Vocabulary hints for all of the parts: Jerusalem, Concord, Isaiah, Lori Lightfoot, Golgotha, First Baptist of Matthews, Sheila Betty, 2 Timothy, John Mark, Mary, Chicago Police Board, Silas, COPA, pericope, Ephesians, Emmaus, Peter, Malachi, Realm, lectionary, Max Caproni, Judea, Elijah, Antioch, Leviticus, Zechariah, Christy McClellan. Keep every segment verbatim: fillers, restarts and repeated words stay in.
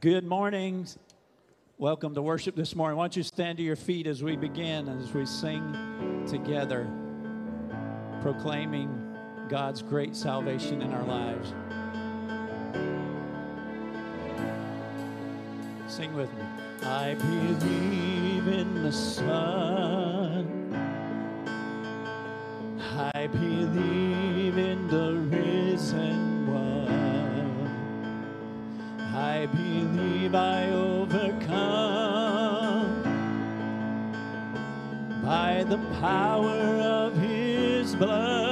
Good morning. Welcome to worship this morning. Why don't you stand to your feet as we begin, as we sing together, proclaiming God's great salvation in our lives. Sing with me. I believe in the Son. I believe in the risen one. I believe I overcome by the power of his blood.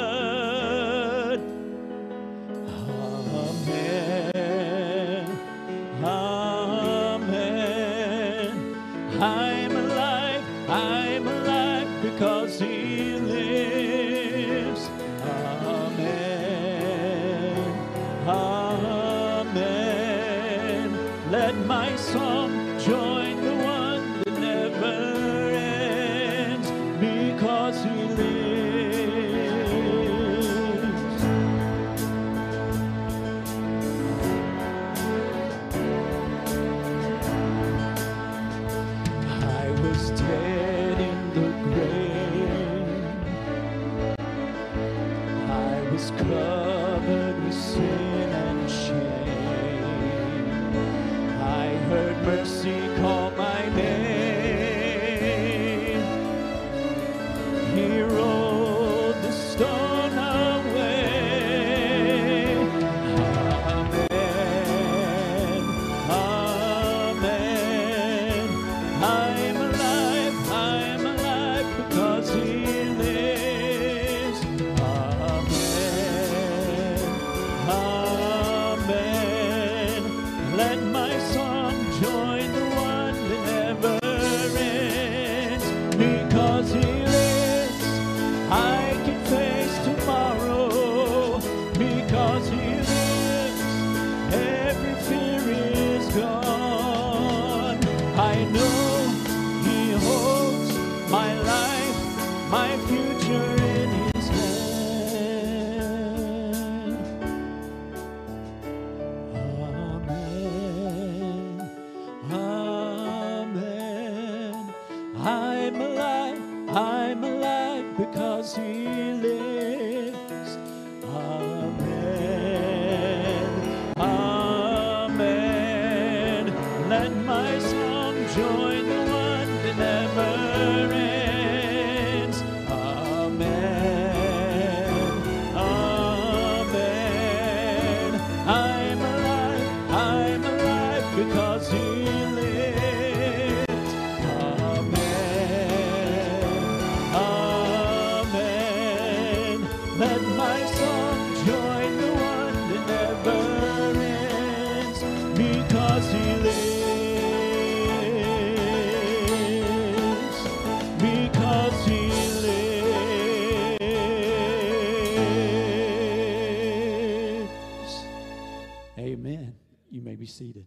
Seated.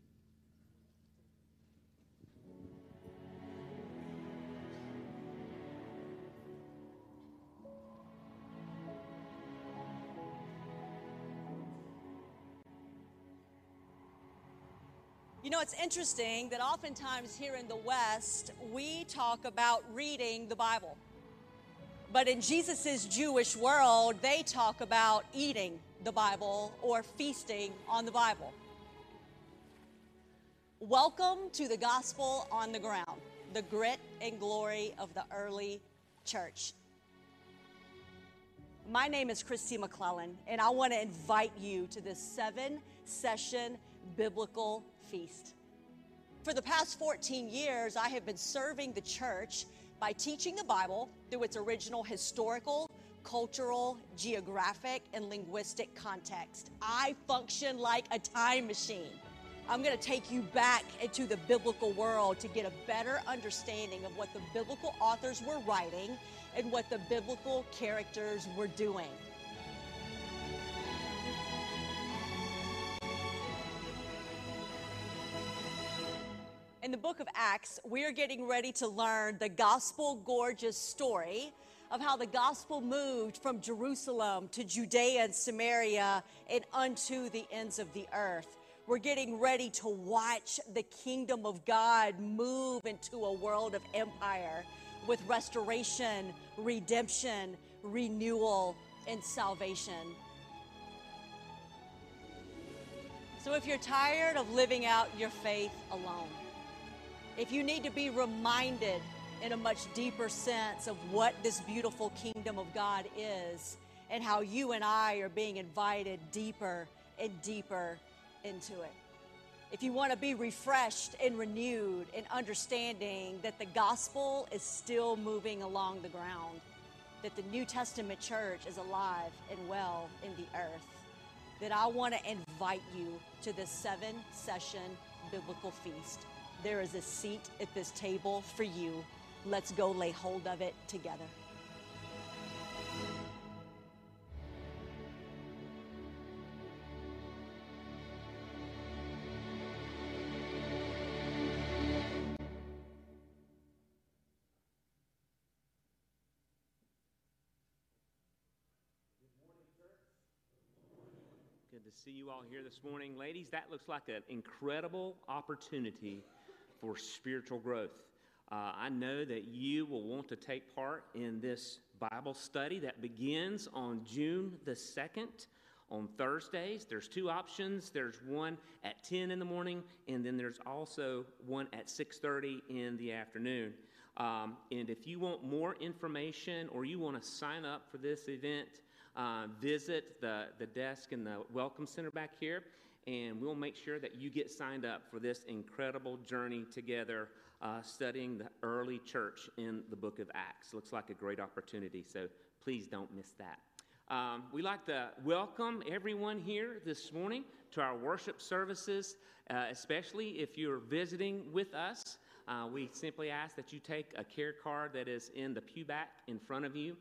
You know, it's interesting that oftentimes here in the West, we talk about reading the Bible. But in Jesus's Jewish world, they talk about eating the Bible or feasting on the Bible. Welcome to the gospel on the ground, the grit and glory of the early church. My name is Christy McClellan, and I want to invite you to this seven-session biblical feast. For the past fourteen years, I have been serving the church by teaching the Bible through its original historical, cultural, geographic, and linguistic context. I function like a time machine. I'm going to take you back into the biblical world to get a better understanding of what the biblical authors were writing and what the biblical characters were doing. In the book of Acts, we are getting ready to learn the gospel gorgeous story of how the gospel moved from Jerusalem to Judea and Samaria and unto the ends of the earth. We're getting ready to watch the kingdom of God move into a world of empire with restoration, redemption, renewal, and salvation. So if you're tired of living out your faith alone, if you need to be reminded in a much deeper sense of what this beautiful kingdom of God is and how you and I are being invited deeper and deeper into it. If you want to be refreshed and renewed in understanding that the gospel is still moving along the ground, that the New Testament church is alive and well in the earth, then I want to invite you to this seven-session biblical feast. There is a seat at this table for you. Let's go lay hold of it together. Good to see you all here this morning. Ladies, that looks like an incredible opportunity for spiritual growth. Uh, I know that you will want to take part in this Bible study that begins on June the second on Thursdays. There's two options. There's one at ten in the morning, and then there's also one at six thirty in the afternoon. Um, and if you want more information or you want to sign up for this event, Uh, visit the, the desk in the Welcome Center back here, and we'll make sure that you get signed up for this incredible journey together, uh, studying the early church in the book of Acts. Looks like a great opportunity, so please don't miss that. Um, we'd like to welcome everyone here this morning to our worship services, uh, especially if you're visiting with us. Uh, we simply ask that you take a care card that is in the pew back in front of you.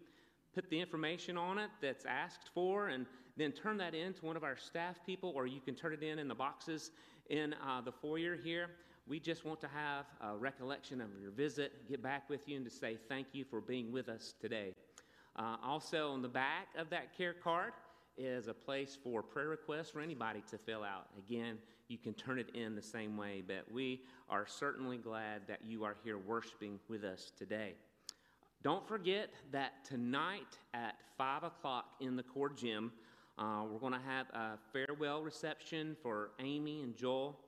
Put the information on it that's asked for, and then turn that in to one of our staff people, or you can turn it in in the boxes in uh, the foyer here. We just want to have a recollection of your visit, get back with you, and to say thank you for being with us today. Uh, also, on the back of that care card is a place for prayer requests for anybody to fill out. Again, you can turn it in the same way, but we are certainly glad that you are here worshiping with us today. Don't forget that tonight at five o'clock in the Core Gym, uh, we're going to have a farewell reception for Amy and Joel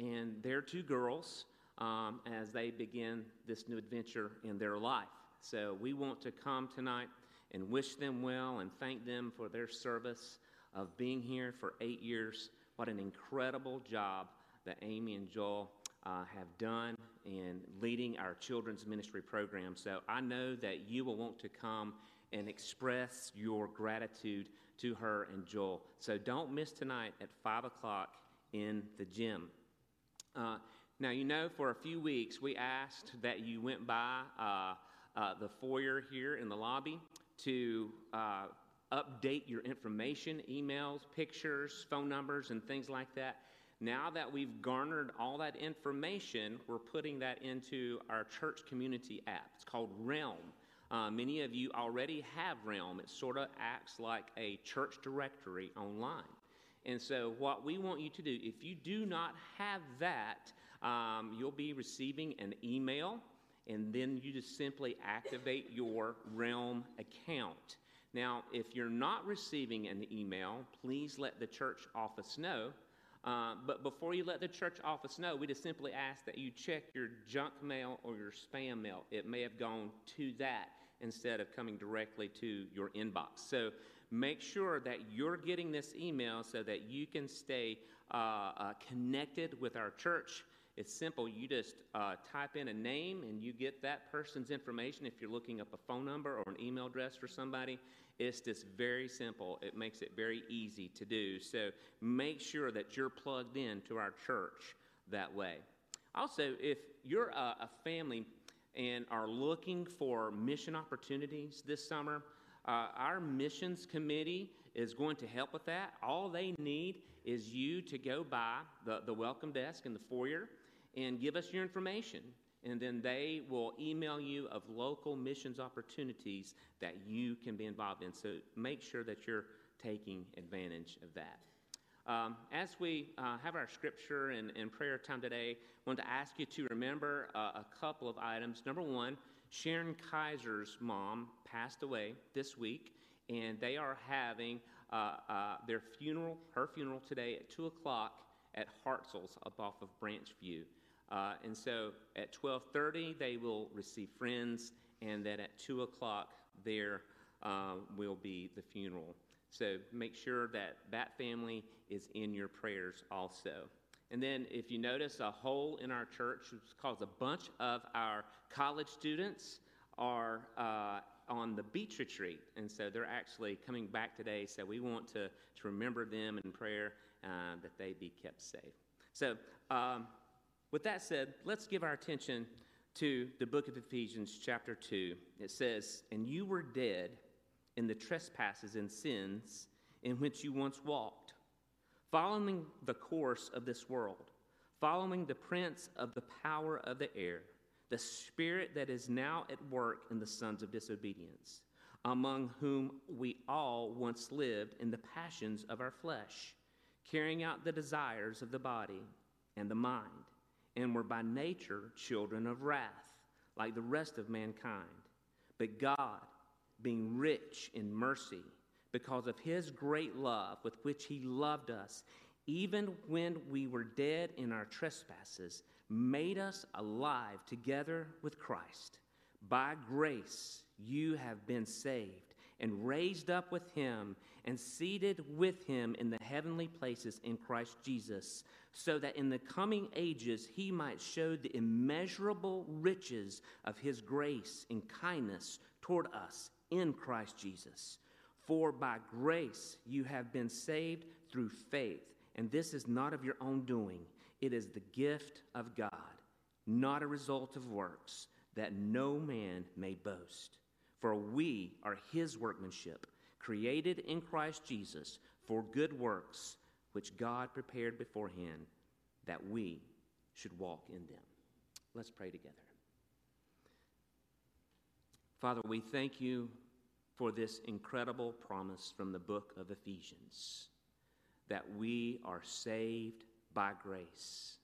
and their two girls um, as they begin this new adventure in their life. So we want to come tonight and wish them well and thank them for their service of being here for eight years. What an incredible job that Amy and Joel Uh, have done in leading our children's ministry program. So I know that you will want to come and express your gratitude to her and Joel. So don't miss tonight at five o'clock in the gym. Uh, now, you know, for a few weeks, we asked that you went by uh, uh, the foyer here in the lobby to uh, update your information, emails, pictures, phone numbers, and things like that. Now that we've garnered all that information, we're putting that into our church community app. It's called Realm. Uh, many of you already have Realm. It sort of acts like a church directory online. And so what we want you to do, if you do not have that, um, you'll be receiving an email, and then you just simply activate your Realm account. Now, if you're not receiving an email, please let the church office know. Uh, but before you let the church office know, we just simply ask that you check your junk mail or your spam mail. It may have gone to that instead of coming directly to your inbox. So make sure that you're getting this email so that you can stay uh, uh, connected with our church. It's simple. You just uh, type in a name and you get that person's information. If you're looking up a phone number or an email address for somebody, it's just very simple. It makes it very easy to do. So make sure that you're plugged in to our church that way. Also, if you're a, a family and are looking for mission opportunities this summer, uh, our missions committee is going to help with that. All they need is you to go by the, the welcome desk in the foyer and give us your information, and then they will email you of local missions opportunities that you can be involved in. So make sure that you're taking advantage of that. Um, as we uh, have our scripture and, and prayer time today, I want to ask you to remember uh, a couple of items. Number one, Sharon Kaiser's mom passed away this week, and they are having uh, uh, their funeral, her funeral today at two o'clock at Hartzell's up off of Branchview. Uh, and so at twelve thirty, they will receive friends, and then at two o'clock there uh, will be the funeral. So make sure that that family is in your prayers also. And then if you notice a hole in our church, it's because a bunch of our college students are uh, on the beach retreat. And so they're actually coming back today. So we want to, to remember them in prayer uh, that they be kept safe. So um, with that said, let's give our attention to the book of Ephesians chapter two. It says, "And you were dead in the trespasses and sins in which you once walked, following the course of this world, following the prince of the power of the air, the spirit that is now at work in the sons of disobedience, among whom we all once lived in the passions of our flesh, carrying out the desires of the body and the mind, and were by nature children of wrath, like the rest of mankind. But God, being rich in mercy, because of his great love with which he loved us, even when we were dead in our trespasses, made us alive together with Christ. By grace you have been saved, and raised up with him, and seated with him in the heavenly places in Christ Jesus, so that in the coming ages he might show the immeasurable riches of his grace and kindness toward us in Christ Jesus. For by grace you have been saved through faith, and this is not of your own doing. It is the gift of God, not a result of works, that no man may boast. For we are his workmanship, created in Christ Jesus for good works, which God prepared beforehand that we should walk in them." Let's pray together. Father, we thank you for this incredible promise from the book of Ephesians, that we are saved by grace.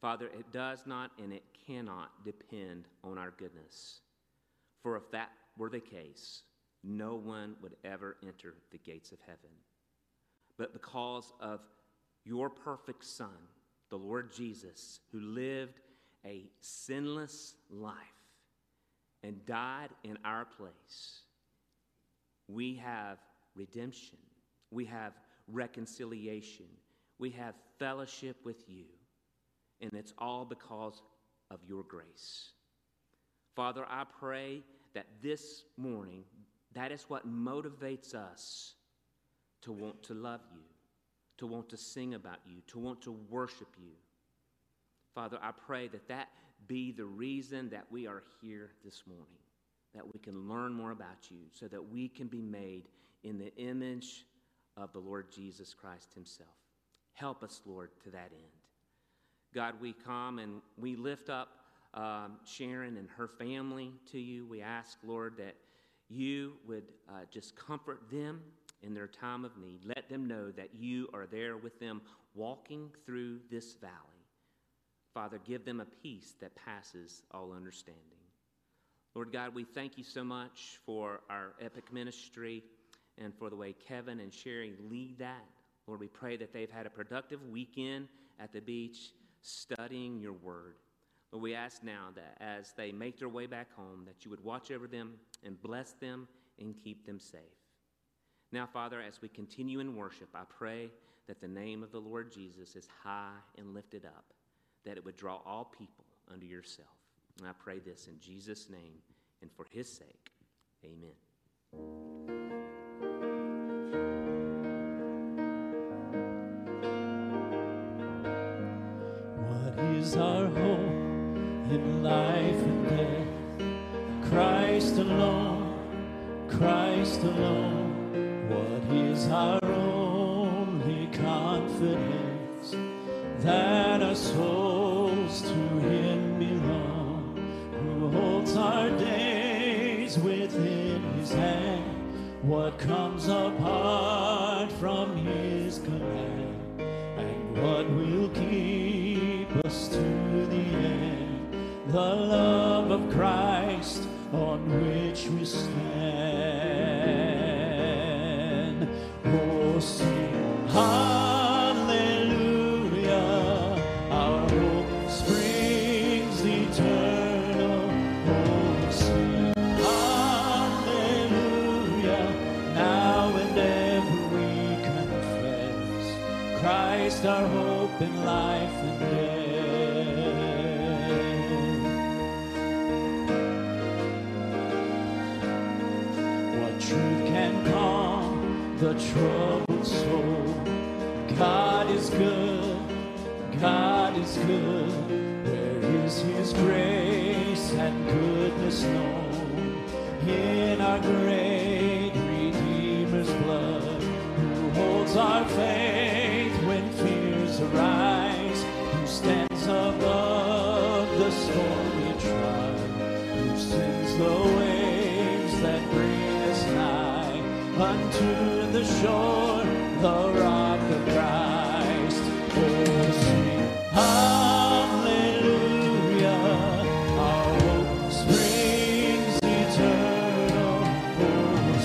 Father, it does not and it cannot depend on our goodness. For if that were the case, no one would ever enter the gates of heaven. But because of your perfect Son, the Lord Jesus, who lived a sinless life and died in our place, we have redemption, we have reconciliation, we have fellowship with you, and it's all because of your grace. Father, I pray that this morning, that is what motivates us to want to love you, to want to sing about you, to want to worship you. Father, I pray that that be the reason that we are here this morning, that we can learn more about you so that we can be made in the image of the Lord Jesus Christ himself. Help us, Lord, to that end. God, we come and we lift up um, Sharon and her family to you. We ask, Lord, that you would uh, just comfort them in their time of need. Let them know that you are there with them walking through this valley. Father, give them a peace that passes all understanding. Lord God, we thank you so much for our epic ministry and for the way Kevin and Sherry lead that. Lord, we pray that they've had a productive weekend at the beach studying your word. Lord, we ask now that as they make their way back home, that you would watch over them and bless them and keep them safe. Now, Father, as we continue in worship, I pray that the name of the Lord Jesus is high and lifted up, that it would draw all people unto yourself. And I pray this in Jesus' name and for his sake. Amen. Is our hope in life and death, Christ alone, Christ alone. What is our only confidence? That our souls to him belong, who holds our days within his hand. What comes apart from his command? what will keep us to the end? The love of Christ on which we stand. Oh, sing hallelujah, our hope springs eternal. Oh, sing hallelujah, now and ever we confess Christ our hope in life and death. The troubled soul. God is good, God is good. Where is His grace and goodness known? In our great Redeemer's blood, who holds our faith when fears arise, who stands above the stormy trial, who sends the waves that bring us nigh unto the shore, the rock of Christ. Oh, sing hallelujah, our hope springs eternal. Oh,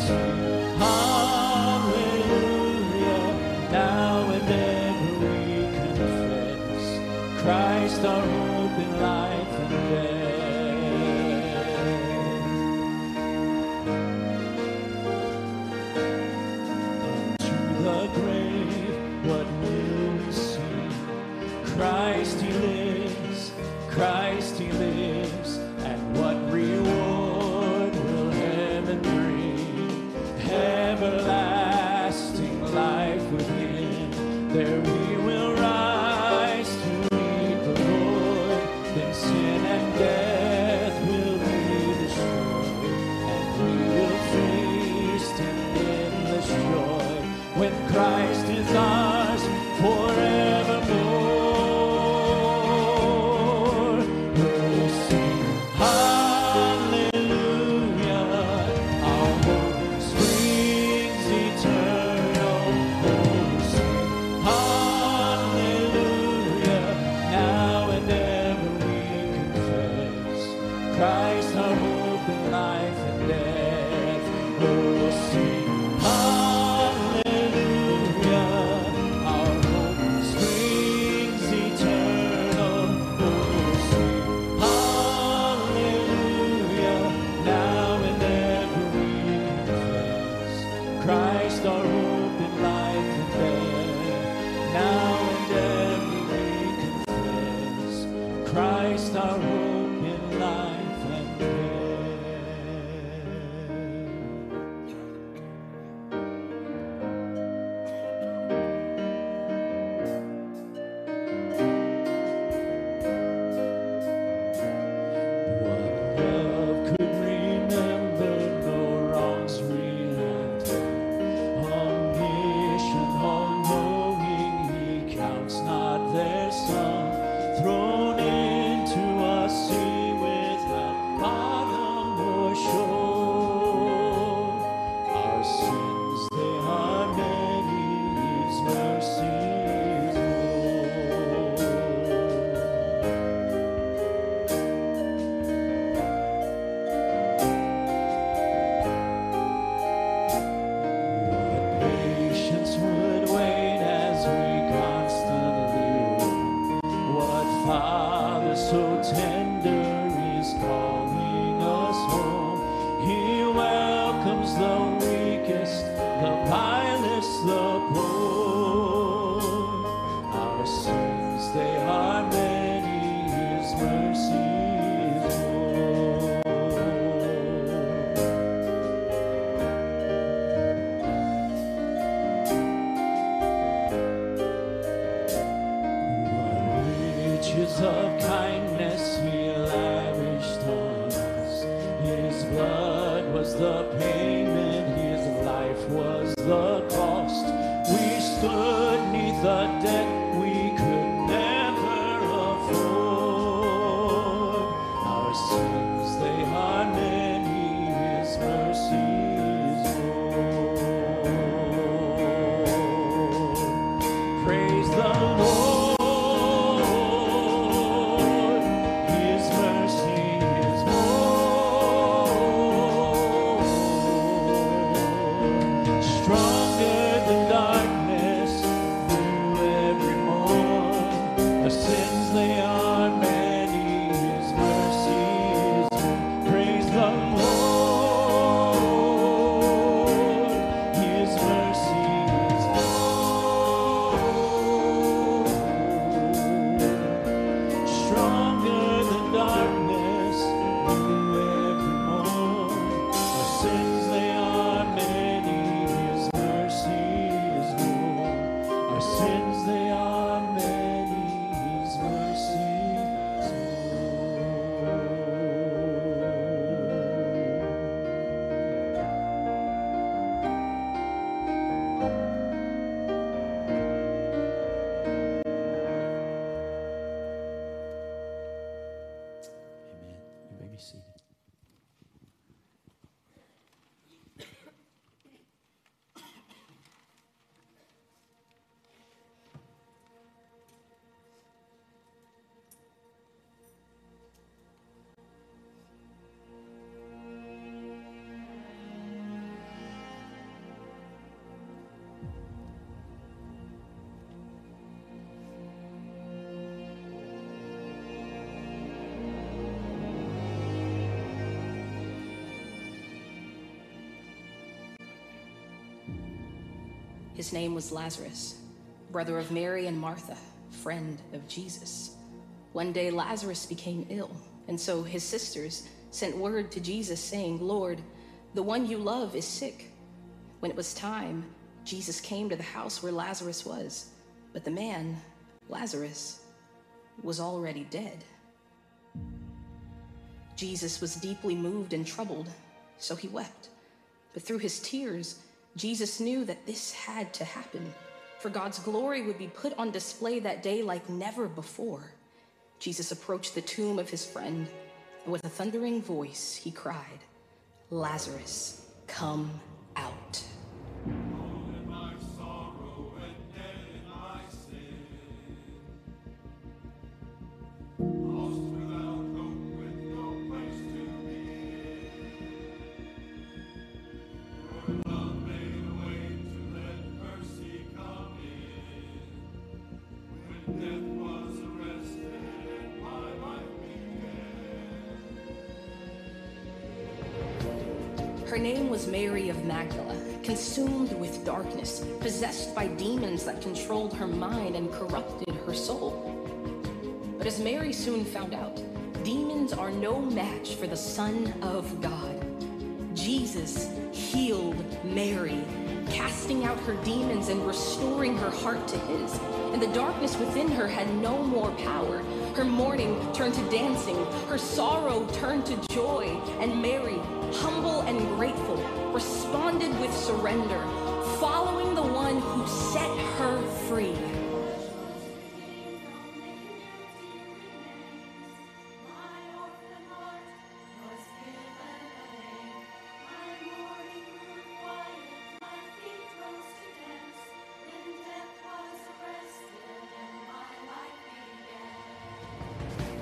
sing hallelujah, now and ever we confess Christ our hope in life and death. Christ He lives, Christ He lives, and what reward will heaven bring? Everlasting life with Him, there we will rise to meet the Lord, then sin and death will be destroyed, and we will feast in endless joy when Christ is ours forever. Praise the Lord. His name was Lazarus, brother of Mary and Martha, friend of Jesus. One day Lazarus became ill, and so his sisters sent word to Jesus saying, "Lord, the one you love is sick." When it was time, Jesus came to the house where Lazarus was, but the man, Lazarus, was already dead. Jesus was deeply moved and troubled, so he wept, but through his tears, Jesus knew that this had to happen, for God's glory would be put on display that day like never before. Jesus approached the tomb of his friend, and with a thundering voice, he cried, "Lazarus, come out." Her name was Mary of Magdala, consumed with darkness, possessed by demons that controlled her mind and corrupted her soul. But as Mary soon found out, demons are no match for the Son of God. Jesus healed Mary, casting out her demons and restoring her heart to his. And the darkness within her had no more power. Her mourning turned to dancing, her sorrow turned to joy, and Mary, humble and grateful, responded with surrender, following the one who set her free.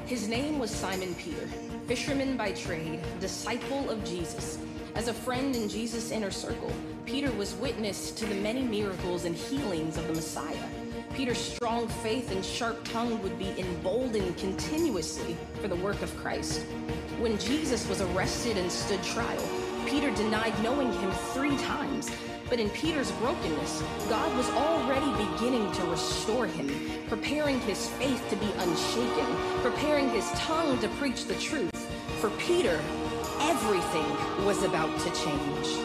His name was Simon Peter, fisherman by trade, disciple of Jesus. As a friend in Jesus' inner circle, Peter was witness to the many miracles and healings of the Messiah. Peter's strong faith and sharp tongue would be emboldened continuously for the work of Christ. When Jesus was arrested and stood trial, Peter denied knowing him three times. But in Peter's brokenness, God was already beginning to restore him, preparing his faith to be unshaken, preparing his tongue to preach the truth. For Peter, everything was about to change.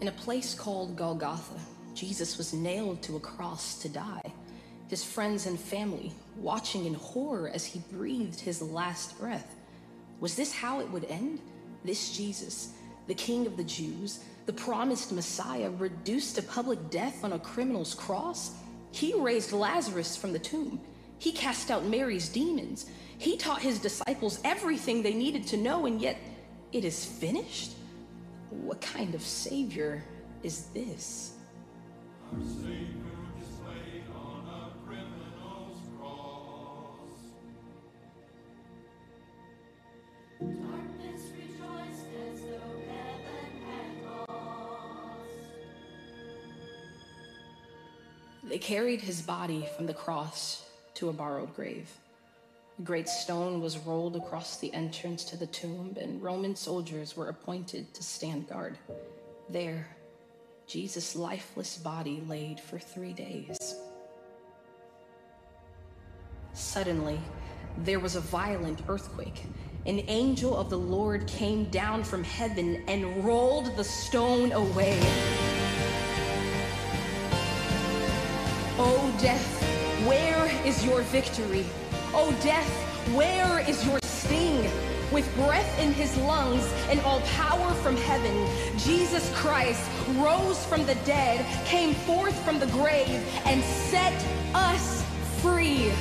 In a place called Golgotha, Jesus was nailed to a cross to die. His friends and family watching in horror as he breathed his last breath. Was this how it would end? This Jesus, the King of the Jews, the promised Messiah, reduced to public death on a criminal's cross? He raised Lazarus from the tomb. He cast out Mary's demons. He taught his disciples everything they needed to know, and yet it is finished? What kind of Savior is this? Our Savior is laid on a criminal's cross. Darkness rejoiced as though heaven had lost. They carried his body from the cross to a borrowed grave. A great stone was rolled across the entrance to the tomb, and Roman soldiers were appointed to stand guard. There, Jesus' lifeless body laid for three days. Suddenly, there was a violent earthquake. An angel of the Lord came down from heaven and rolled the stone away. O death, where is your victory? O death, where is your sting? With breath in his lungs and all power from heaven, Jesus Christ rose from the dead, came forth from the grave, and set us free.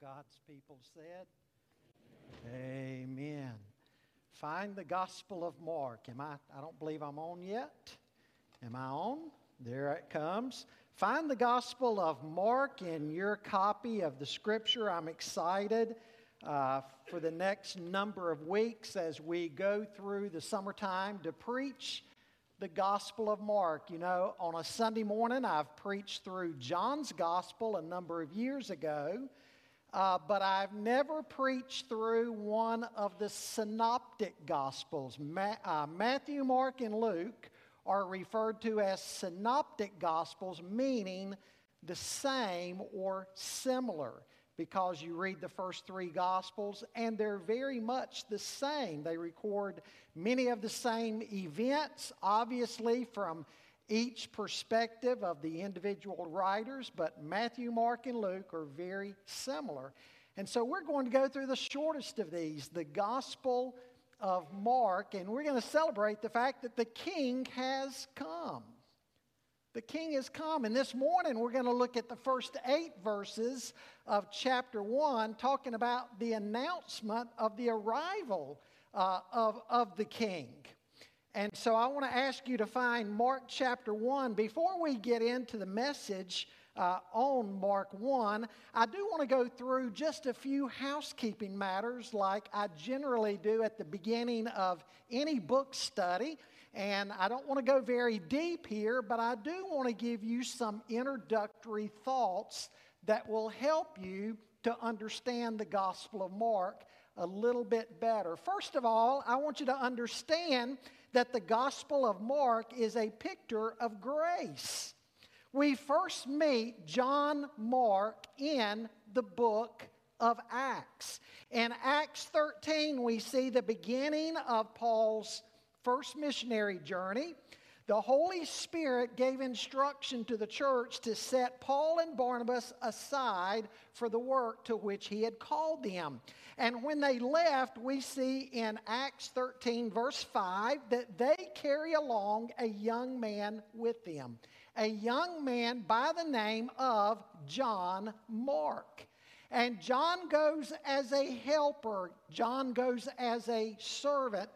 God's people said, amen. Amen. Find the Gospel of Mark. Am I, I don't believe I'm on yet. Am I on? There it comes. Find the Gospel of Mark in your copy of the Scripture. I'm excited uh, for the next number of weeks as we go through the summertime to preach the Gospel of Mark. You know, on a Sunday morning, I've preached through John's Gospel a number of years ago. Uh, but I've never preached through one of the synoptic gospels. Ma uh, Matthew, Mark, and Luke are referred to as synoptic gospels, meaning the same or similar, because you read the first three gospels and they're very much the same. They record many of the same events, obviously from each perspective of the individual writers, but Matthew, Mark, and Luke are very similar. And so we're going to go through the shortest of these, the Gospel of Mark, and we're going to celebrate the fact that the King has come. The King has come, and this morning we're going to look at the first eight verses of chapter one, talking about the announcement of the arrival uh, of, of the King. And so I want to ask you to find Mark chapter one. Before we get into the message uh, on Mark one, I do want to go through just a few housekeeping matters like I generally do at the beginning of any book study. And I don't want to go very deep here, but I do want to give you some introductory thoughts that will help you to understand the Gospel of Mark a little bit better. First of all, I want you to understand that the Gospel of Mark is a picture of grace. We first meet John Mark in the book of Acts. In Acts thirteen, we see the beginning of Paul's first missionary journey. The Holy Spirit gave instruction to the church to set Paul and Barnabas aside for the work to which he had called them. And when they left, we see in Acts thirteen verse five that they carry along a young man with them, a young man by the name of John Mark. And John goes as a helper. John goes as a servant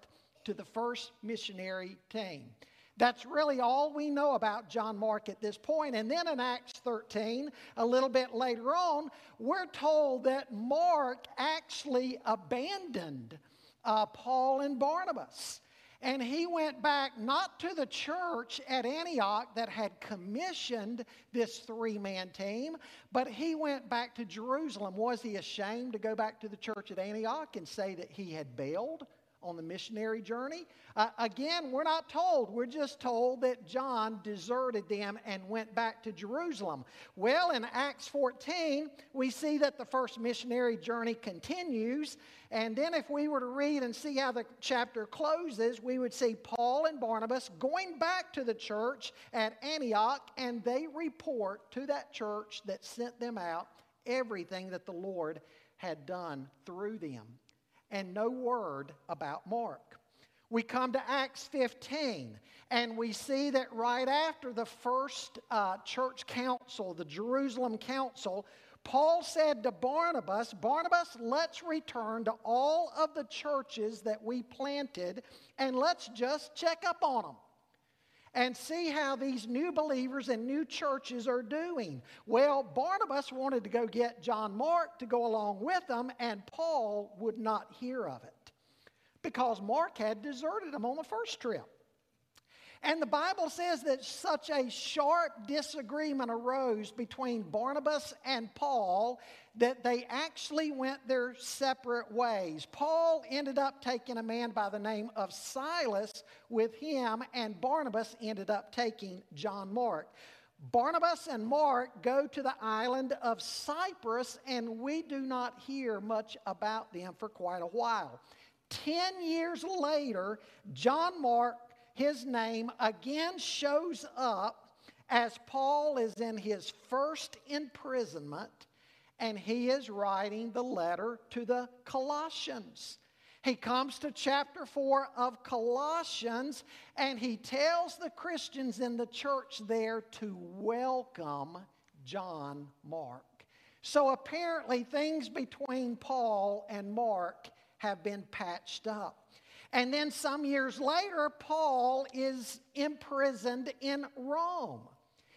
to the first missionary team. That's really all we know about John Mark at this point. And then in Acts thirteen, a little bit later on, we're told that Mark actually abandoned uh, Paul and Barnabas. And he went back not to the church at Antioch that had commissioned this three-man team, but he went back to Jerusalem. Was he ashamed to go back to the church at Antioch and say that he had bailed on the missionary journey? Uh, again, we're not told. We're just told that John deserted them and went back to Jerusalem. Well, in Acts fourteen, we see that the first missionary journey continues. And then if we were to read and see how the chapter closes, we would see Paul and Barnabas going back to the church at Antioch, and they report to that church that sent them out everything that the Lord had done through them. And no word about Mark. We come to Acts fifteen, and we see that right after the first uh, church council, the Jerusalem council, Paul said to Barnabas, Barnabas, let's return to all of the churches that we planted, and let's just check up on them and see how these new believers and new churches are doing. Well, Barnabas wanted to go get John Mark to go along with them, and Paul would not hear of it because Mark had deserted him on the first trip. And the Bible says that such a sharp disagreement arose between Barnabas and Paul that they actually went their separate ways. Paul ended up taking a man by the name of Silas with him, and Barnabas ended up taking John Mark. Barnabas and Mark go to the island of Cyprus, and we do not hear much about them for quite a while. Ten years later, John Mark, his name again shows up as Paul is in his first imprisonment, and he is writing the letter to the Colossians. He comes to chapter four of Colossians, and he tells the Christians in the church there to welcome John Mark. So apparently things between Paul and Mark have been patched up. And then some years later, Paul is imprisoned in Rome,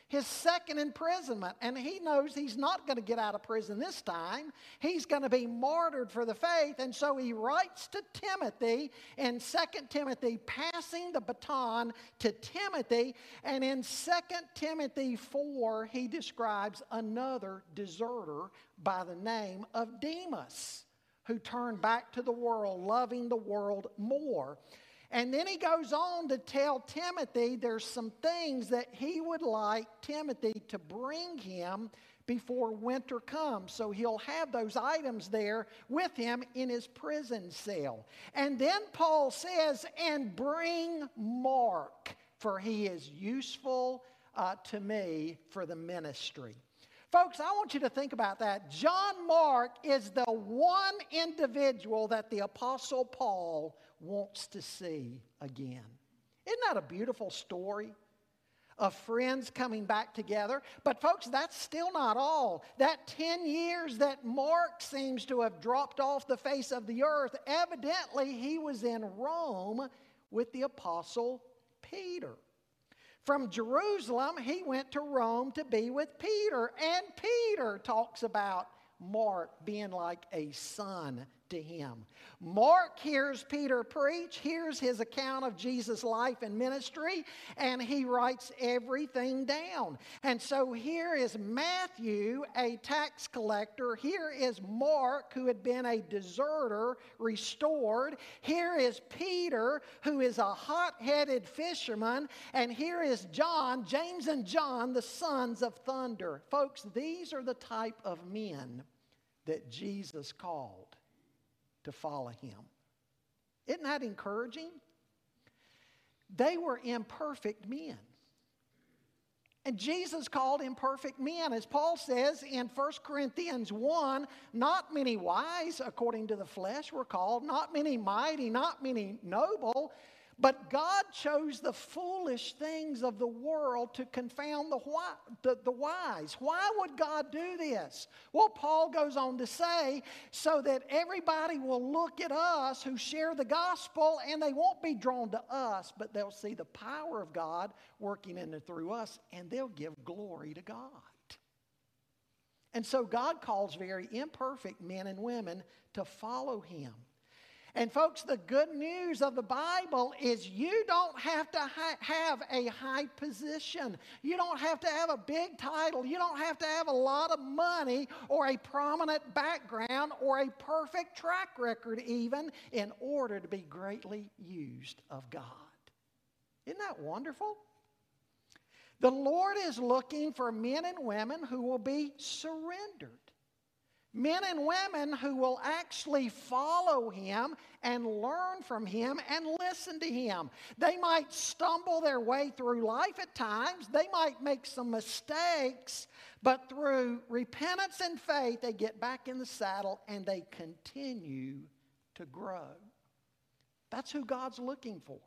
his second imprisonment. And he knows he's not going to get out of prison this time. He's going to be martyred for the faith. And so he writes to Timothy in Second Timothy, passing the baton to Timothy. And in Second Timothy four, he describes another deserter by the name of Demas, who turned back to the world, loving the world more. And then he goes on to tell Timothy there's some things that he would like Timothy to bring him before winter comes. So he'll have those items there with him in his prison cell. And then Paul says, and bring Mark, for he is useful uh, to me for the ministry. Folks, I want you to think about that. John Mark is the one individual that the Apostle Paul wants to see again. Isn't that a beautiful story of friends coming back together? But folks, that's still not all. That ten years that Mark seems to have dropped off the face of the earth, evidently he was in Rome with the Apostle Peter. From Jerusalem, he went to Rome to be with Peter. And Peter talks about Mark being like a son to him. Mark hears Peter preach, hears his account of Jesus' life and ministry, and he writes everything down. And so here is Matthew, a tax collector. Here is Mark, who had been a deserter, restored. Here is Peter, who is a hot-headed fisherman. And here is John, James and John, the sons of thunder. Folks, these are the type of men that Jesus called to follow him. Isn't that encouraging? They were imperfect men. And Jesus called imperfect men. As Paul says in First Corinthians one, not many wise according to the flesh were called, not many mighty, not many noble, but God chose the foolish things of the world to confound the, wi- the, the wise. Why would God do this? Well, Paul goes on to say, so that everybody will look at us who share the gospel, and they won't be drawn to us, but they'll see the power of God working in and through us, and they'll give glory to God. And so God calls very imperfect men and women to follow him. And folks, the good news of the Bible is you don't have to ha- have a high position. You don't have to have a big title. You don't have to have a lot of money or a prominent background or a perfect track record even in order to be greatly used of God. Isn't that wonderful? The Lord is looking for men and women who will be surrendered. Men and women who will actually follow him and learn from him and listen to him. They might stumble their way through life at times. They might make some mistakes. But through repentance and faith, they get back in the saddle and they continue to grow. That's who God's looking for.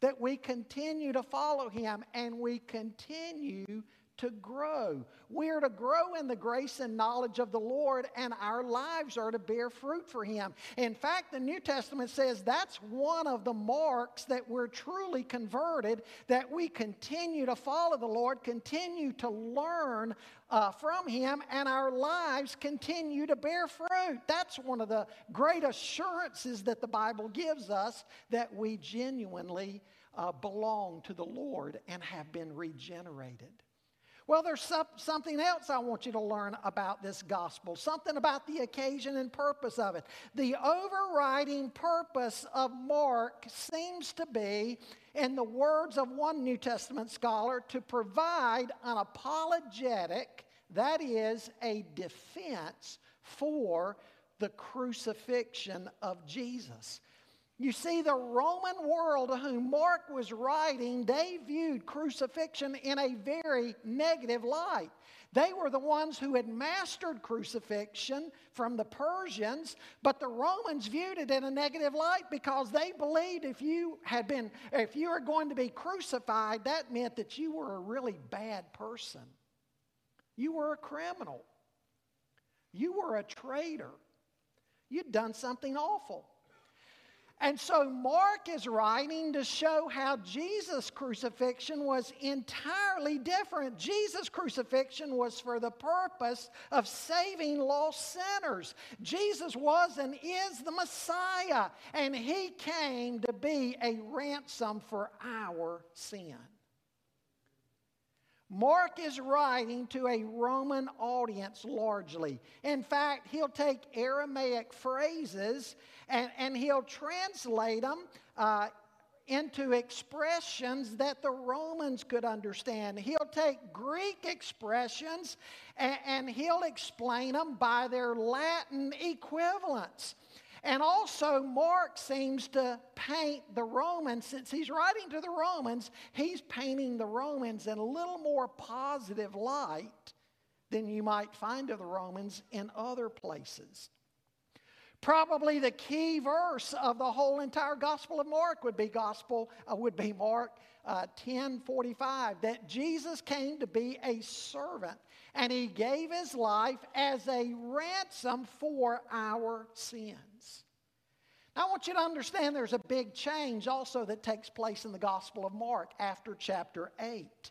That we continue to follow him and we continue to grow. We are to grow in the grace and knowledge of the Lord, and our lives are to bear fruit for him. In fact, the New Testament says that's one of the marks that we're truly converted, that we continue to follow the Lord, continue to learn uh, from him, and our lives continue to bear fruit. That's one of the great assurances that the Bible gives us, that we genuinely uh, belong to the Lord and have been regenerated. Well, there's some, something else I want you to learn about this gospel, something about the occasion and purpose of it. The overriding purpose of Mark seems to be, in the words of one New Testament scholar, to provide an apologetic, that is, a defense for the crucifixion of Jesus. You see, the Roman world to whom Mark was writing, they viewed crucifixion in a very negative light. They were the ones who had mastered crucifixion from the Persians, but the Romans viewed it in a negative light because they believed if you had been, if you were going to be crucified, that meant that you were a really bad person. You were a criminal. You were a traitor. You'd done something awful. And so Mark is writing to show how Jesus' crucifixion was entirely different. Jesus' crucifixion was for the purpose of saving lost sinners. Jesus was and is the Messiah, and he came to be a ransom for our sin. Mark is writing to a Roman audience largely. In fact, he'll take Aramaic phrases and, and he'll translate them uh, into expressions that the Romans could understand. He'll take Greek expressions and, and he'll explain them by their Latin equivalents. And also, Mark seems to paint the Romans, since he's writing to the Romans, he's painting the Romans in a little more positive light than you might find of the Romans in other places. Probably the key verse of the whole entire Gospel of Mark would be Gospel uh, would be Mark uh, ten forty-five, that Jesus came to be a servant, and he gave his life as a ransom for our sins. Now, I want you to understand there's a big change also that takes place in the Gospel of Mark after chapter eight.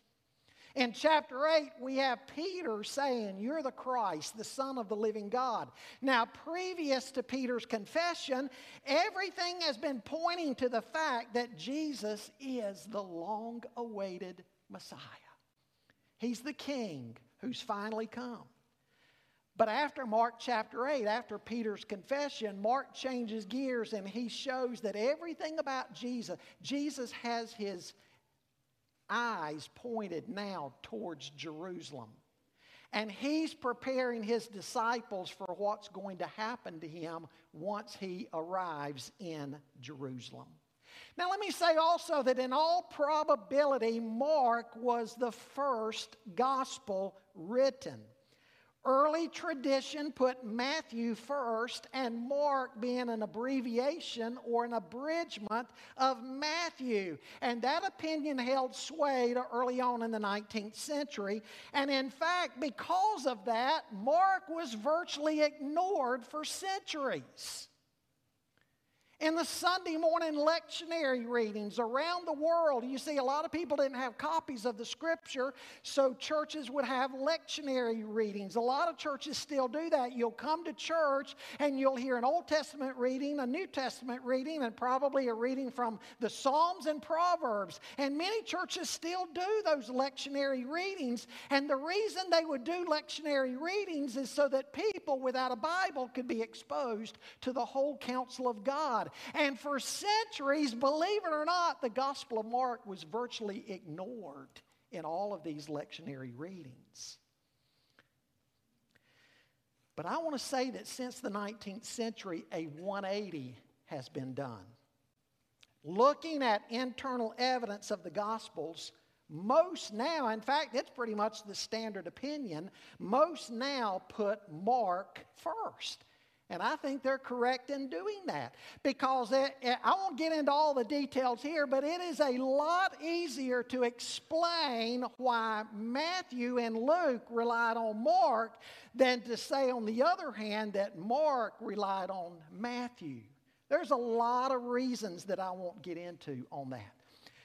In chapter eight, we have Peter saying, "You're the Christ, the Son of the living God." Now, previous to Peter's confession, everything has been pointing to the fact that Jesus is the long-awaited Messiah. He's the King who's finally come. But after Mark chapter eight, after Peter's confession, Mark changes gears and he shows that everything about Jesus, Jesus has his eyes pointed now towards Jerusalem. And he's preparing his disciples for what's going to happen to him once he arrives in Jerusalem. Now let me say also that in all probability, Mark was the first gospel written. Early tradition put Matthew first, and Mark being an abbreviation or an abridgment of Matthew. And that opinion held sway to early on in the nineteenth century. And in fact, because of that, Mark was virtually ignored for centuries. In the Sunday morning lectionary readings around the world, you see a lot of people didn't have copies of the scripture, so churches would have lectionary readings. A lot of churches still do that. You'll come to church and you'll hear an Old Testament reading, a New Testament reading, and probably a reading from the Psalms and Proverbs. And many churches still do those lectionary readings. And the reason they would do lectionary readings is so that people without a Bible could be exposed to the whole counsel of God. And for centuries, believe it or not, the Gospel of Mark was virtually ignored in all of these lectionary readings. But I want to say that since the nineteenth century, a one eighty has been done. Looking at internal evidence of the Gospels, most now, in fact, it's pretty much the standard opinion, most now put Mark first. And I think they're correct in doing that, because it, it, I won't get into all the details here, but it is a lot easier to explain why Matthew and Luke relied on Mark than to say, on the other hand, that Mark relied on Matthew. There's a lot of reasons that I won't get into on that.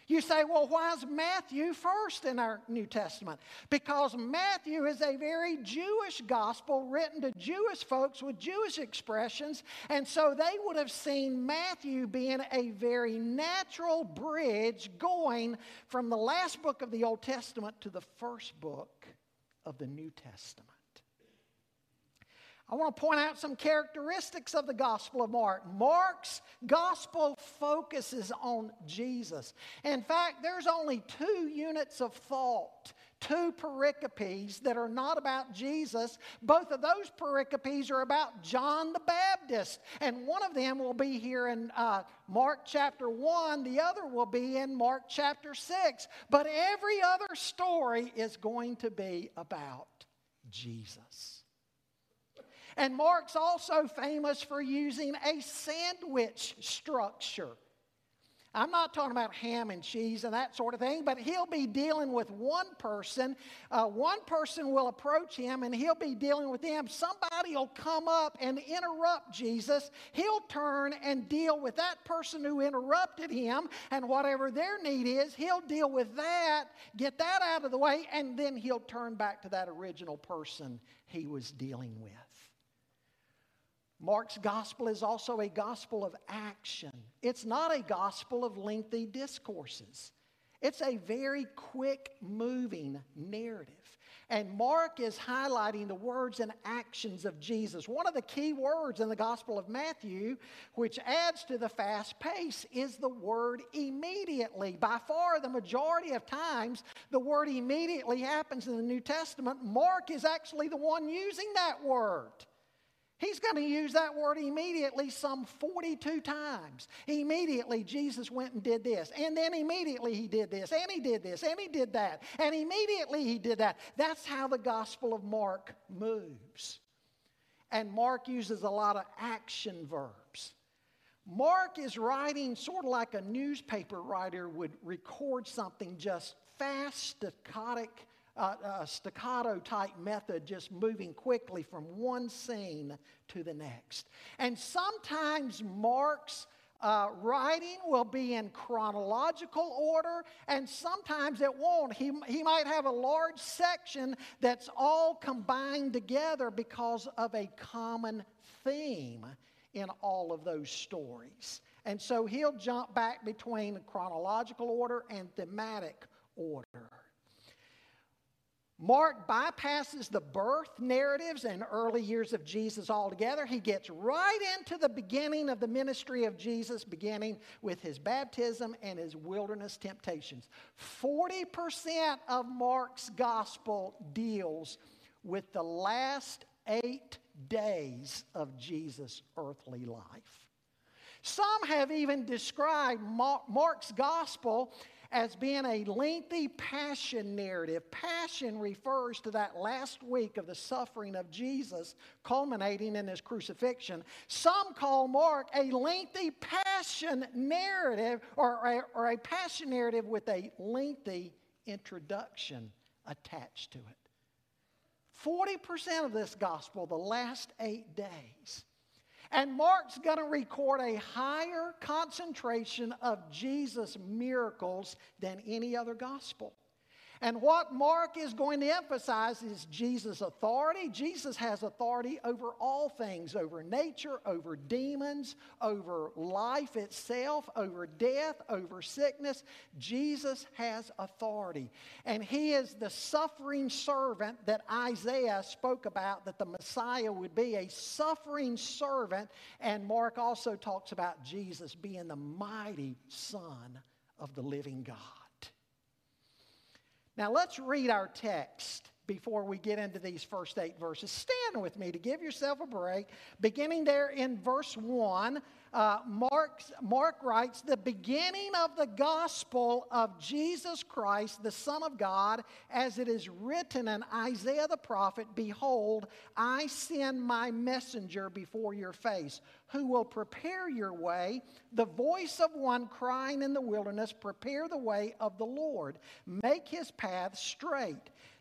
You say, well, why is Matthew first in our New Testament? Because Matthew is a very Jewish gospel written to Jewish folks with Jewish expressions, and so they would have seen Matthew being a very natural bridge going from the last book of the Old Testament to the first book of the New Testament. I want to point out some characteristics of the Gospel of Mark. Mark's gospel focuses on Jesus. In fact, there's only two units of thought, two pericopes that are not about Jesus. Both of those pericopes are about John the Baptist. And one of them will be here in uh, Mark chapter one. The other will be in Mark chapter six. But every other story is going to be about Jesus. And Mark's also famous for using a sandwich structure. I'm not talking about ham and cheese and that sort of thing, but he'll be dealing with one person. Uh, one person will approach him and he'll be dealing with them. Somebody will come up and interrupt Jesus. He'll turn and deal with that person who interrupted him, and whatever their need is, he'll deal with that, get that out of the way, and then he'll turn back to that original person he was dealing with. Mark's gospel is also a gospel of action. It's not a gospel of lengthy discourses. It's a very quick-moving narrative. And Mark is highlighting the words and actions of Jesus. One of the key words in the Gospel of Matthew, which adds to the fast pace, is the word immediately. By far, the majority of times, the word immediately happens in the New Testament. Mark is actually the one using that word. He's going to use that word immediately some forty-two times. Immediately, Jesus went and did this. And then immediately he did this. And he did this. And he did that. And immediately he did that. That's how the Gospel of Mark moves. And Mark uses a lot of action verbs. Mark is writing sort of like a newspaper writer would record something, just fast, staccato. Uh, a staccato-type method, just moving quickly from one scene to the next. And sometimes Mark's Uh, writing will be in chronological order, and sometimes it won't. He, he might have a large section that's all combined together because of a common theme in all of those stories. And so he'll jump back between chronological order and thematic order. Mark bypasses the birth narratives and early years of Jesus altogether. He gets right into the beginning of the ministry of Jesus, beginning with his baptism and his wilderness temptations. forty percent of Mark's gospel deals with the last eight days of Jesus' earthly life. Some have even described Mark's gospel as being a lengthy passion narrative. Passion refers to that last week of the suffering of Jesus, culminating in his crucifixion. Some call Mark a lengthy passion narrative, or a, or a passion narrative with a lengthy introduction attached to it. forty percent of this gospel, the last eight days. And Mark's going to record a higher concentration of Jesus' miracles than any other gospel. And what Mark is going to emphasize is Jesus' authority. Jesus has authority over all things, over nature, over demons, over life itself, over death, over sickness. Jesus has authority. And he is the suffering servant that Isaiah spoke about, that the Messiah would be a suffering servant. And Mark also talks about Jesus being the mighty Son of the living God. Now, let's read our text before we get into these first eight verses. Stand with me to give yourself a break. Beginning there in verse one, uh, Mark, Mark writes, "The beginning of the gospel of Jesus Christ, the Son of God, as it is written in Isaiah the prophet, behold, I send my messenger before your face, who will prepare your way, the voice of one crying in the wilderness, prepare the way of the Lord, make his path straight.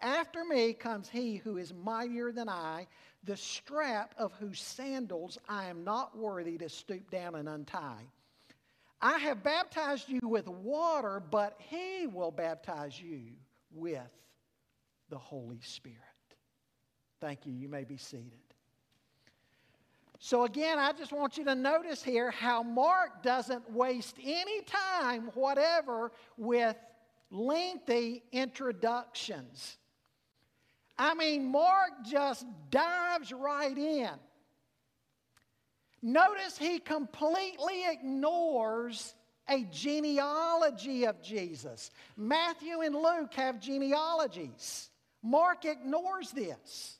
after me comes he who is mightier than I, the strap of whose sandals I am not worthy to stoop down and untie. I have baptized you with water, but he will baptize you with the Holy Spirit." Thank you. You may be seated. So again, I just want you to notice here how Mark doesn't waste any time whatever with lengthy introductions. I mean, Mark just dives right in. Notice he completely ignores a genealogy of Jesus. Matthew and Luke have genealogies. Mark ignores this.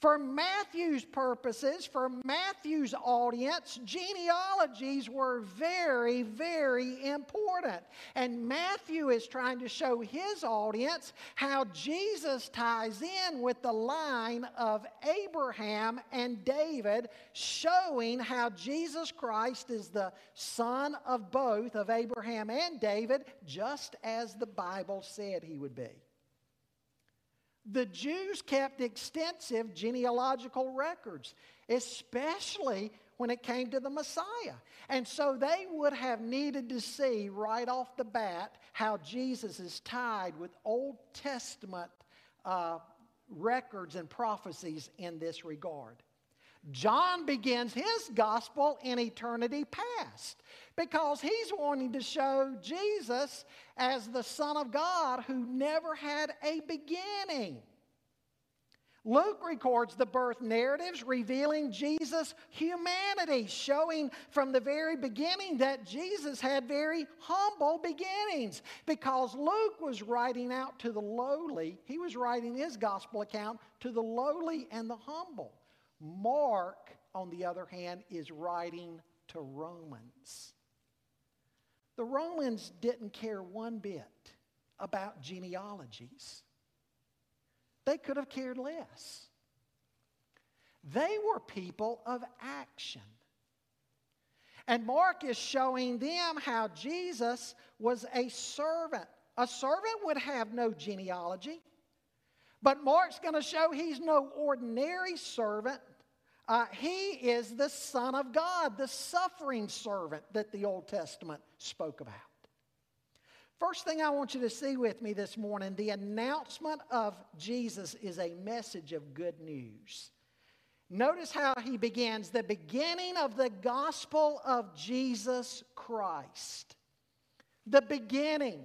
For Matthew's purposes, for Matthew's audience, genealogies were very, very important. And Matthew is trying to show his audience how Jesus ties in with the line of Abraham and David, showing how Jesus Christ is the son of both, of Abraham and David, just as the Bible said he would be. The Jews kept extensive genealogical records, especially when it came to the Messiah. And so they would have needed to see right off the bat how Jesus is tied with Old Testament uh, records and prophecies in this regard. John begins his gospel in eternity past because he's wanting to show Jesus as the Son of God who never had a beginning. Luke records the birth narratives revealing Jesus' humanity, showing from the very beginning that Jesus had very humble beginnings. Because Luke was writing out to the lowly, he was writing his gospel account to the lowly and the humble. Mark, on the other hand, is writing to Romans. The Romans didn't care one bit about genealogies. They could have cared less. They were people of action. And Mark is showing them how Jesus was a servant. A servant would have no genealogy. But Mark's going to show he's no ordinary servant. Uh, he is the Son of God, the suffering servant that the Old Testament spoke about. First thing I want you to see with me this morning, the announcement of Jesus is a message of good news. Notice how he begins, the beginning of the gospel of Jesus Christ. The beginning.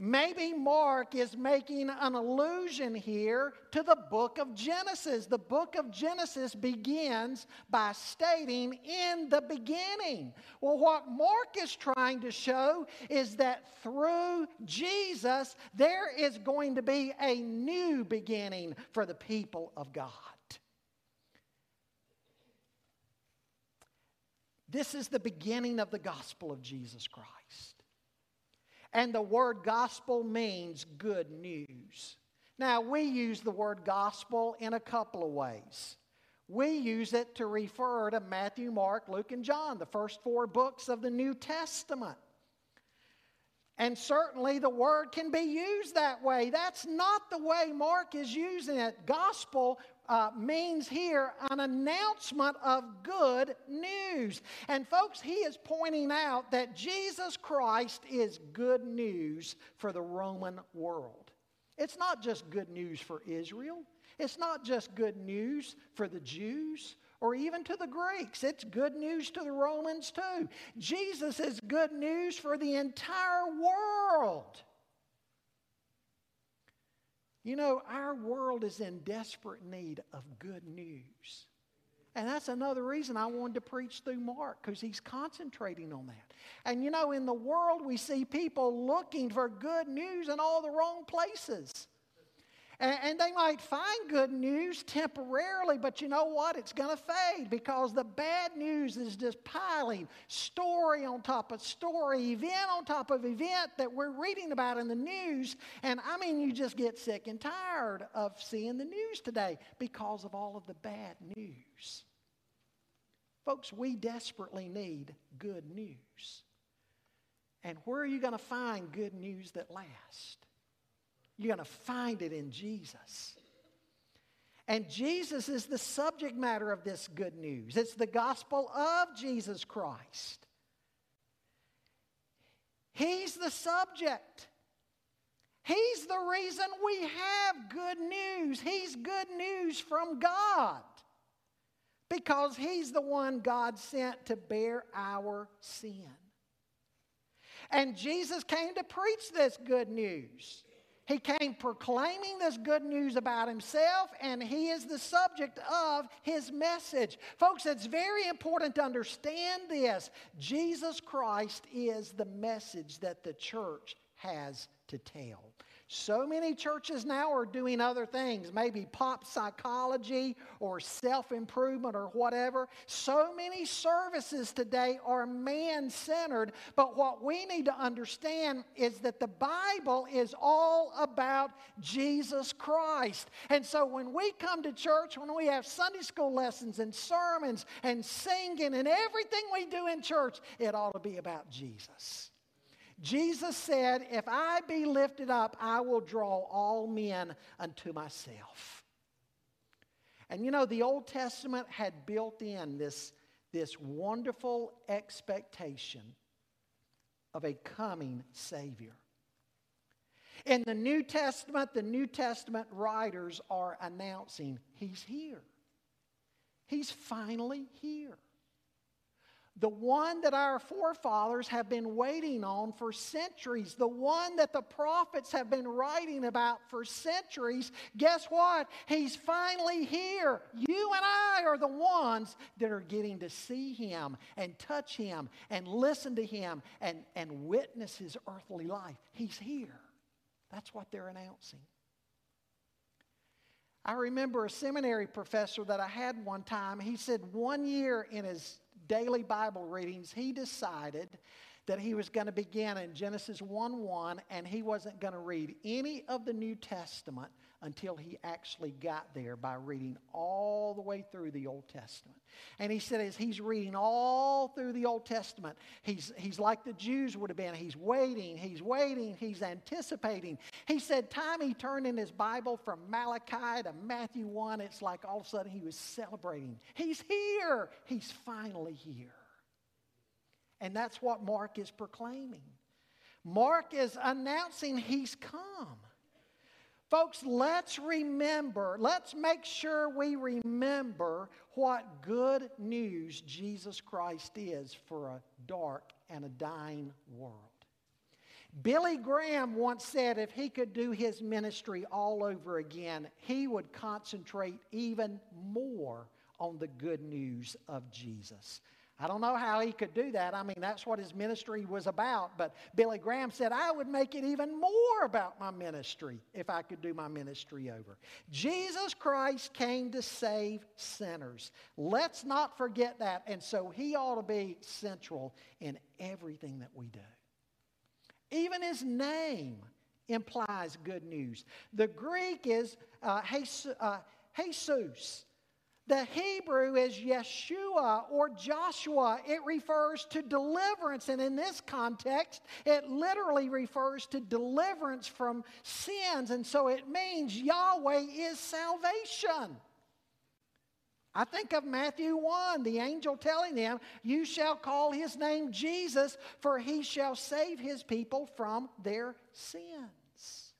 Maybe Mark is making an allusion here to the book of Genesis. The book of Genesis begins by stating, in the beginning. Well, what Mark is trying to show is that through Jesus, there is going to be a new beginning for the people of God. This is the beginning of the gospel of Jesus Christ. And the word gospel means good news. Now, we use the word gospel in a couple of ways. We use it to refer to Matthew, Mark, Luke, and John, the first four books of the New Testament. And certainly the word can be used that way. That's not the way Mark is using it. Gospel Uh, means here an announcement of good news. And folks, he is pointing out that Jesus Christ is good news for the Roman world. It's not just good news for Israel. It's not just good news for the Jews or even to the Greeks. It's good news to the Romans too. Jesus is good news for the entire world. You know, our world is in desperate need of good news. And that's another reason I wanted to preach through Mark, because he's concentrating on that. And you know, in the world we see people looking for good news in all the wrong places. And, and they might find good news temporarily, but you know what? It's going to fade, because the bad news is just piling story on top of story, event on top of event that we're reading about in the news. And I mean, you just get sick and tired of seeing the news today because of all of the bad news. Folks, we desperately need good news. And where are you going to find good news that lasts? You're going to find it in Jesus. And Jesus is the subject matter of this good news. It's the gospel of Jesus Christ. He's the subject. He's the reason we have good news. He's good news from God, because he's the one God sent to bear our sin. And Jesus came to preach this good news. He came proclaiming this good news about himself, and he is the subject of his message. Folks, it's very important to understand this. Jesus Christ is the message that the church has to tell. So many churches now are doing other things, maybe pop psychology or self-improvement or whatever. So many services today are man-centered, but what we need to understand is that the Bible is all about Jesus Christ. And so when we come to church, when we have Sunday school lessons and sermons and singing and everything we do in church, it ought to be about Jesus. Jesus said, if I be lifted up, I will draw all men unto myself. And you know, the Old Testament had built in this, this wonderful expectation of a coming Savior. In the New Testament, the New Testament writers are announcing, he's here. He's finally here. The one that our forefathers have been waiting on for centuries. The one that the prophets have been writing about for centuries. Guess what? He's finally here. You and I are the ones that are getting to see him and touch him and listen to him and, and witness his earthly life. He's here. That's what they're announcing. I remember a seminary professor that I had one time. He said one year in his daily Bible readings, he decided that he was going to begin in Genesis one one, and he wasn't going to read any of the New Testament until he actually got there by reading all the way through the Old Testament. And he said as he's reading all through the Old Testament, he's, he's like the Jews would have been. He's waiting, he's waiting, he's anticipating. He said time he turned in his Bible from Malachi to Matthew one, it's like all of a sudden he was celebrating. He's here. He's finally here. And that's what Mark is proclaiming. Mark is announcing he's come. Folks, let's remember, let's make sure we remember what good news Jesus Christ is for a dark and a dying world. Billy Graham once said if he could do his ministry all over again, he would concentrate even more on the good news of Jesus. I don't know how he could do that. I mean, that's what his ministry was about. But Billy Graham said, I would make it even more about my ministry if I could do my ministry over. Jesus Christ came to save sinners. Let's not forget that. And so he ought to be central in everything that we do. Even his name implies good news. The Greek is uh, Jesus. The Hebrew is Yeshua or Joshua. It refers to deliverance. And in this context, it literally refers to deliverance from sins. And so it means Yahweh is salvation. I think of Matthew one, the angel telling them, you shall call his name Jesus, for he shall save his people from their sins.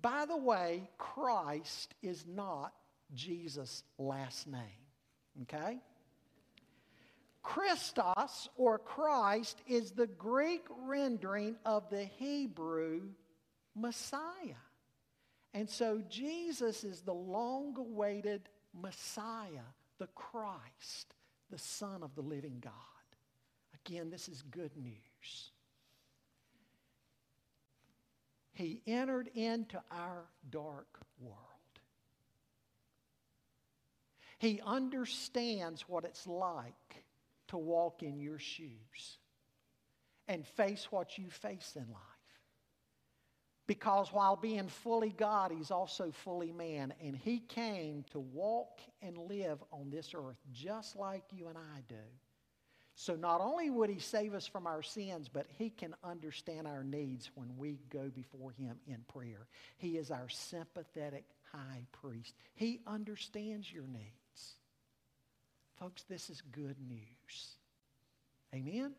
By the way, Christ is not Jesus' last name, okay? Christos, or Christ, is the Greek rendering of the Hebrew Messiah. And so Jesus is the long-awaited Messiah, the Christ, the Son of the living God. Again, this is good news. He entered into our dark world. He understands what it's like to walk in your shoes and face what you face in life. Because while being fully God, he's also fully man. And he came to walk and live on this earth just like you and I do. So not only would he save us from our sins, but he can understand our needs when we go before him in prayer. He is our sympathetic high priest. He understands your needs. Folks, this is good news. Amen?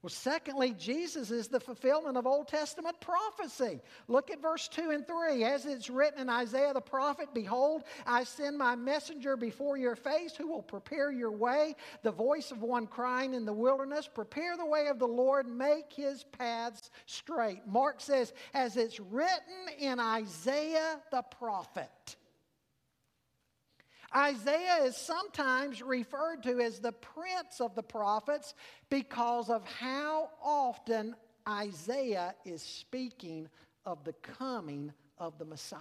Well, secondly, Jesus is the fulfillment of Old Testament prophecy. Look at verse two and three. As it's written in Isaiah the prophet, behold, I send my messenger before your face who will prepare your way, the voice of one crying in the wilderness, prepare the way of the Lord, make his paths straight. Mark says, as it's written in Isaiah the prophet. Isaiah is sometimes referred to as the prince of the prophets because of how often Isaiah is speaking of the coming of the Messiah.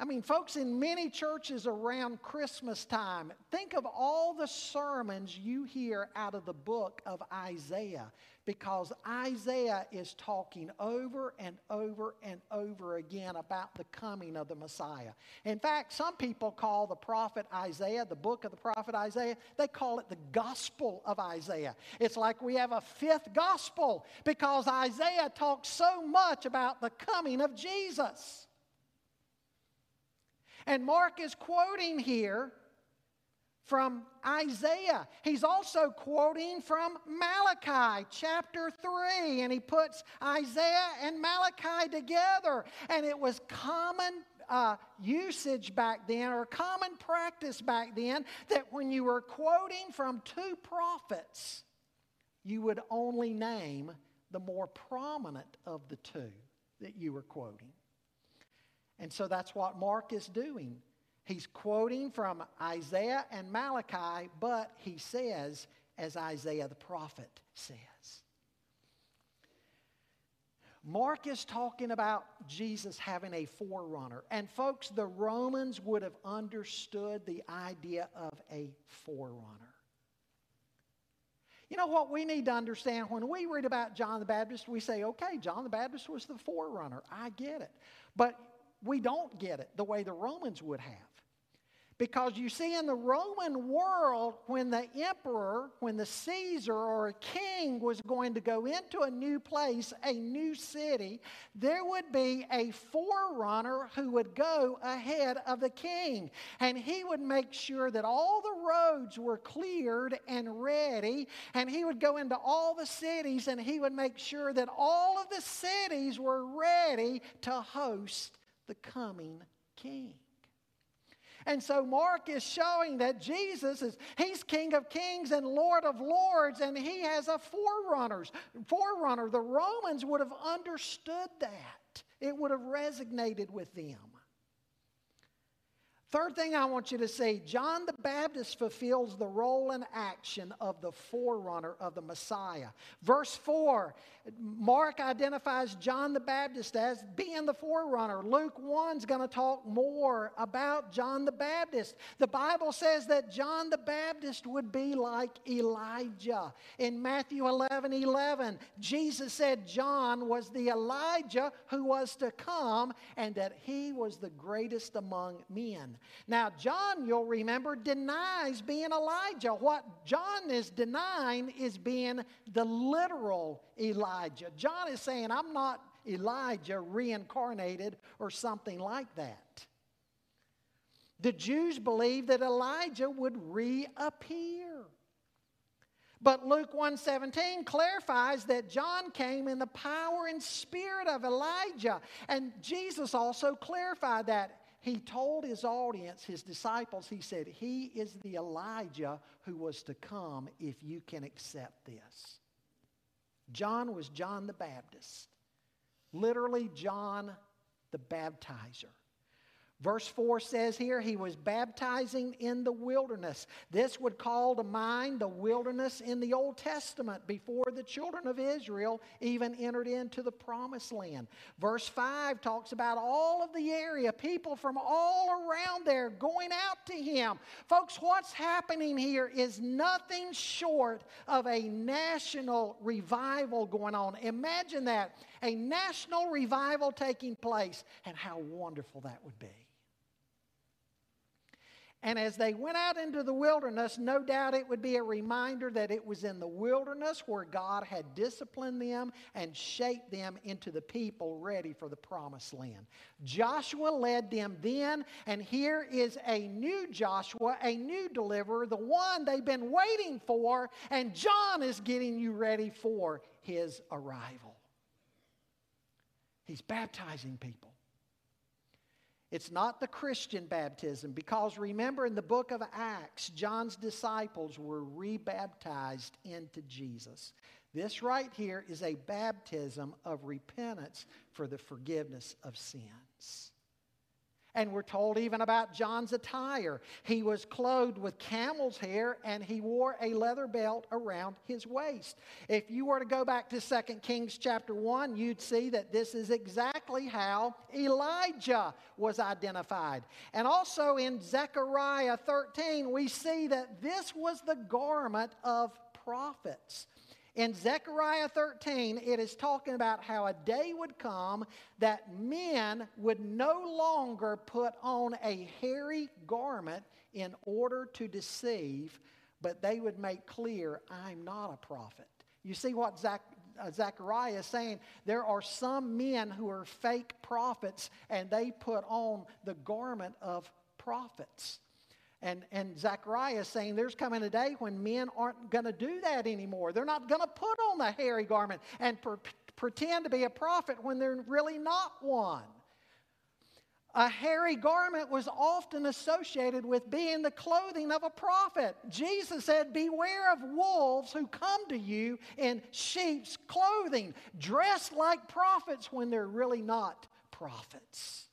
I mean, folks, in many churches around Christmas time, think of all the sermons you hear out of the book of Isaiah, because Isaiah is talking over and over and over again about the coming of the Messiah. In fact, some people call the prophet Isaiah, the book of the prophet Isaiah, they call it the Gospel of Isaiah. It's like we have a fifth gospel because Isaiah talks so much about the coming of Jesus. And Mark is quoting here from Isaiah. He's also quoting from Malachi chapter three. And he puts Isaiah and Malachi together. And it was common uh, usage back then, or common practice back then, that when you were quoting from two prophets, you would only name the more prominent of the two that you were quoting. And so that's what Mark is doing. He's quoting from Isaiah and Malachi, but he says, as Isaiah the prophet says. Mark is talking about Jesus having a forerunner. And folks, the Romans would have understood the idea of a forerunner. You know what we need to understand? When we read about John the Baptist, we say, okay, John the Baptist was the forerunner. I get it. But we don't get it the way the Romans would have. Because you see, in the Roman world, when the emperor, when the Caesar or a king was going to go into a new place, a new city, there would be a forerunner who would go ahead of the king. And he would make sure that all the roads were cleared and ready. And he would go into all the cities and he would make sure that all of the cities were ready to host the coming king. And so Mark is showing that Jesus is, he's King of Kings and Lord of Lords, and he has a forerunners, forerunner. The Romans would have understood that. It would have resonated with them. Third thing I want you to see, John the Baptist fulfills the role and action of the forerunner of the Messiah. Verse four, Mark identifies John the Baptist as being the forerunner. Luke one is going to talk more about John the Baptist. The Bible says that John the Baptist would be like Elijah. In Matthew eleven eleven, Jesus said John was the Elijah who was to come and that he was the greatest among men. Now, John, you'll remember, denies being Elijah. What John is denying is being the literal Elijah. John is saying, I'm not Elijah reincarnated or something like that. The Jews believed that Elijah would reappear. But Luke one seventeen clarifies that John came in the power and spirit of Elijah. And Jesus also clarified that. He told his audience, his disciples, he said, he is the Elijah who was to come if you can accept this. John was John the Baptist. Literally, John the Baptizer. Verse four says here, he was baptizing in the wilderness. This would call to mind the wilderness in the Old Testament before the children of Israel even entered into the promised land. Verse five talks about all of the area, people from all around there going out to him. Folks, what's happening here is nothing short of a national revival going on. Imagine that, a national revival taking place, and how wonderful that would be. And as they went out into the wilderness, no doubt it would be a reminder that it was in the wilderness where God had disciplined them and shaped them into the people ready for the promised land. Joshua led them then, and here is a new Joshua, a new deliverer, the one they've been waiting for, and John is getting you ready for his arrival. He's baptizing people. It's not the Christian baptism, because remember in the book of Acts, John's disciples were rebaptized into Jesus. This right here is a baptism of repentance for the forgiveness of sins. And we're told even about John's attire. He was clothed with camel's hair and he wore a leather belt around his waist. If you were to go back to Second Kings chapter one, you'd see that this is exactly how Elijah was identified. And also in Zechariah thirteen, we see that this was the garment of prophets. In Zechariah thirteen, it is talking about how a day would come that men would no longer put on a hairy garment in order to deceive, but they would make clear, I'm not a prophet. You see what Zach, uh, Zechariah is saying? There are some men who are fake prophets, and they put on the garment of prophets. And, and Zechariah is saying there's coming a day when men aren't going to do that anymore. They're not going to put on the hairy garment and per, pretend to be a prophet when they're really not one. A hairy garment was often associated with being the clothing of a prophet. Jesus said, beware of wolves who come to you in sheep's clothing, dressed like prophets when they're really not prophets.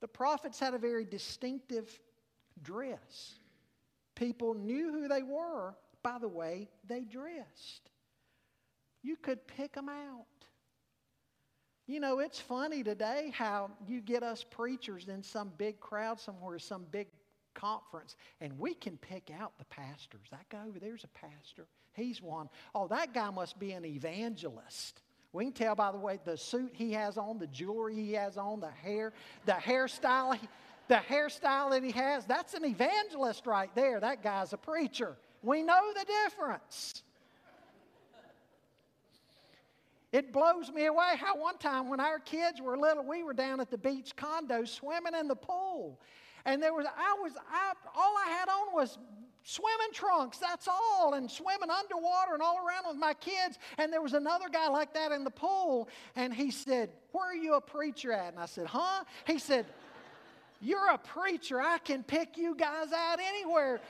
The prophets had a very distinctive dress. People knew who they were by the way they dressed. You could pick them out. You know, it's funny today how you get us preachers in some big crowd somewhere, some big conference, and we can pick out the pastors. I go, there's a pastor. He's one. Oh, that guy must be an evangelist. We can tell by the way the suit he has on, the jewelry he has on, the hair, the hairstyle, the hairstyle that he has. That's an evangelist right there. That guy's a preacher. We know the difference. It blows me away how one time when our kids were little, we were down at the beach condo swimming in the pool. And there was, I was, I, all I had on was swimming trunks, that's all, and swimming underwater and all around with my kids. And there was another guy like that in the pool, and he said, "Where are you a preacher at?" And I said, "Huh?" He said, "You're a preacher. I can pick you guys out anywhere."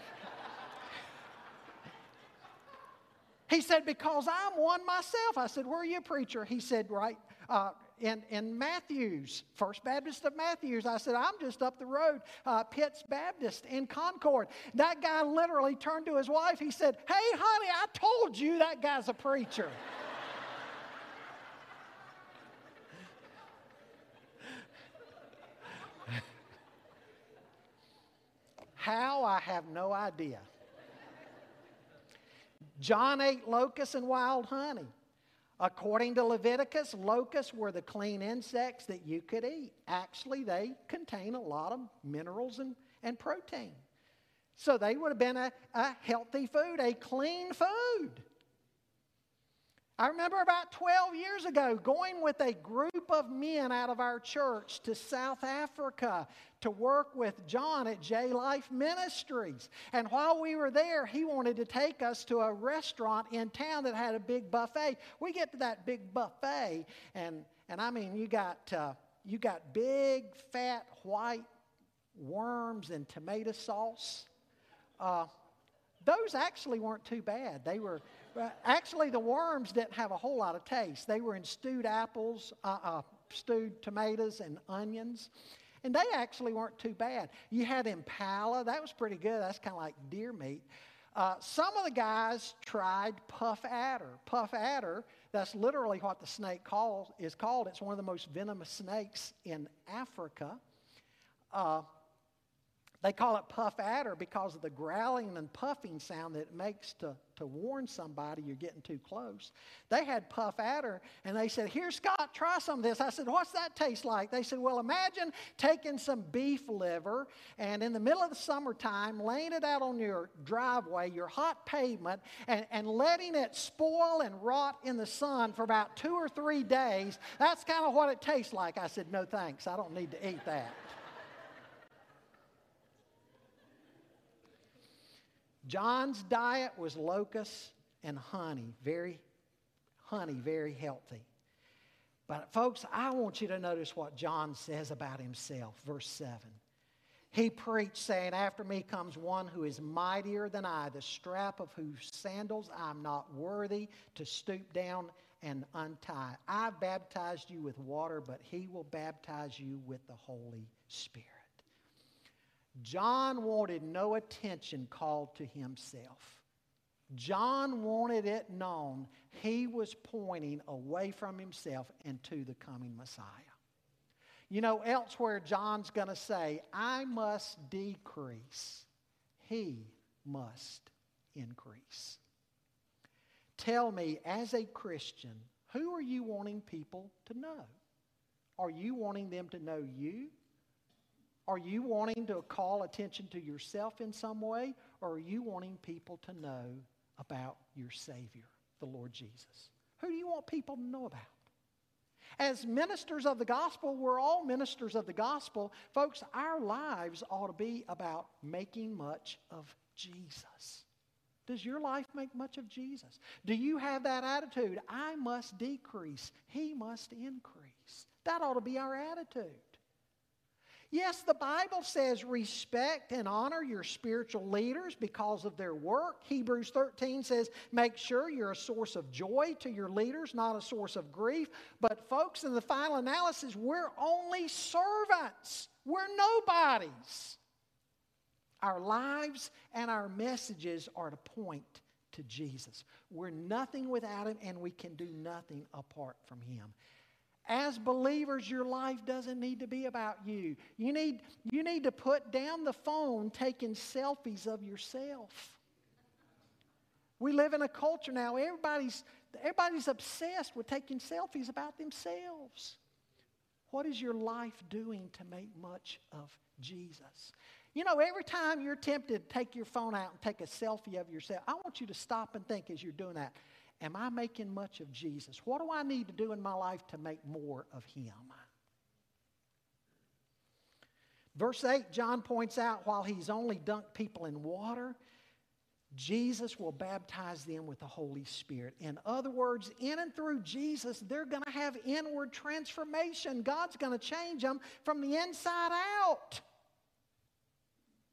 He said, "Because I'm one myself." I said, "Where are you a preacher?" He said, "Right, uh, In, in Matthews, First Baptist of Matthews." I said, "I'm just up the road, uh, Pitts Baptist in Concord." That guy literally turned to his wife. He said, "Hey, honey, I told you that guy's a preacher." How? I have no idea. John ate locusts and wild honey. According to Leviticus, locusts were the clean insects that you could eat. Actually, they contain a lot of minerals and, and protein. So they would have been a, a healthy food, a clean food. I remember about twelve years ago going with a group of men out of our church to South Africa to work with John at J Life Ministries. And while we were there, he wanted to take us to a restaurant in town that had a big buffet. We get to that big buffet, and, and I mean, you got, uh, you got big, fat, white worms and tomato sauce. Uh, those actually weren't too bad. They were... Actually, the worms didn't have a whole lot of taste. They were in stewed apples, uh, uh, stewed tomatoes, and onions. And they actually weren't too bad. You had impala. That was pretty good. That's kind of like deer meat. Uh, some of the guys tried puff adder. Puff adder, that's literally what the snake calls, is called. It's one of the most venomous snakes in Africa. Uh, They call it puff adder because of the growling and puffing sound that it makes to, to warn somebody you're getting too close. They had puff adder, and they said, "Here, Scott, try some of this." I said, "What's that taste like?" They said, "Well, imagine taking some beef liver and in the middle of the summertime, laying it out on your driveway, your hot pavement, and, and letting it spoil and rot in the sun for about two or three days. That's kind of what it tastes like." I said, "No, thanks. I don't need to eat that." John's diet was locusts and honey, very honey, very healthy. But folks, I want you to notice what John says about himself, verse seven. He preached, saying, "After me comes one who is mightier than I, the strap of whose sandals I'm not worthy to stoop down and untie. I baptized you with water, but he will baptize you with the Holy Spirit." John wanted no attention called to himself. John wanted it known he was pointing away from himself and to the coming Messiah. You know, elsewhere John's going to say, "I must decrease. He must increase." Tell me, as a Christian, who are you wanting people to know? Are you wanting them to know you? Are you wanting to call attention to yourself in some way? Or are you wanting people to know about your Savior, the Lord Jesus? Who do you want people to know about? As ministers of the gospel, we're all ministers of the gospel. Folks, our lives ought to be about making much of Jesus. Does your life make much of Jesus? Do you have that attitude? I must decrease. He must increase. That ought to be our attitude. Yes, the Bible says respect and honor your spiritual leaders because of their work. Hebrews thirteen says, make sure you're a source of joy to your leaders, not a source of grief. But folks, in the final analysis, we're only servants. We're nobodies. Our lives and our messages are to point to Jesus. We're nothing without Him, and we can do nothing apart from Him. As believers, your life doesn't need to be about you. You need, you need to put down the phone taking selfies of yourself. We live in a culture now, everybody's, everybody's obsessed with taking selfies about themselves. What is your life doing to make much of Jesus? You know, every time you're tempted to take your phone out and take a selfie of yourself, I want you to stop and think as you're doing that, am I making much of Jesus? What do I need to do in my life to make more of Him? Verse eight, John points out, while he's only dunked people in water, Jesus will baptize them with the Holy Spirit. In other words, in and through Jesus, they're going to have inward transformation. God's going to change them from the inside out.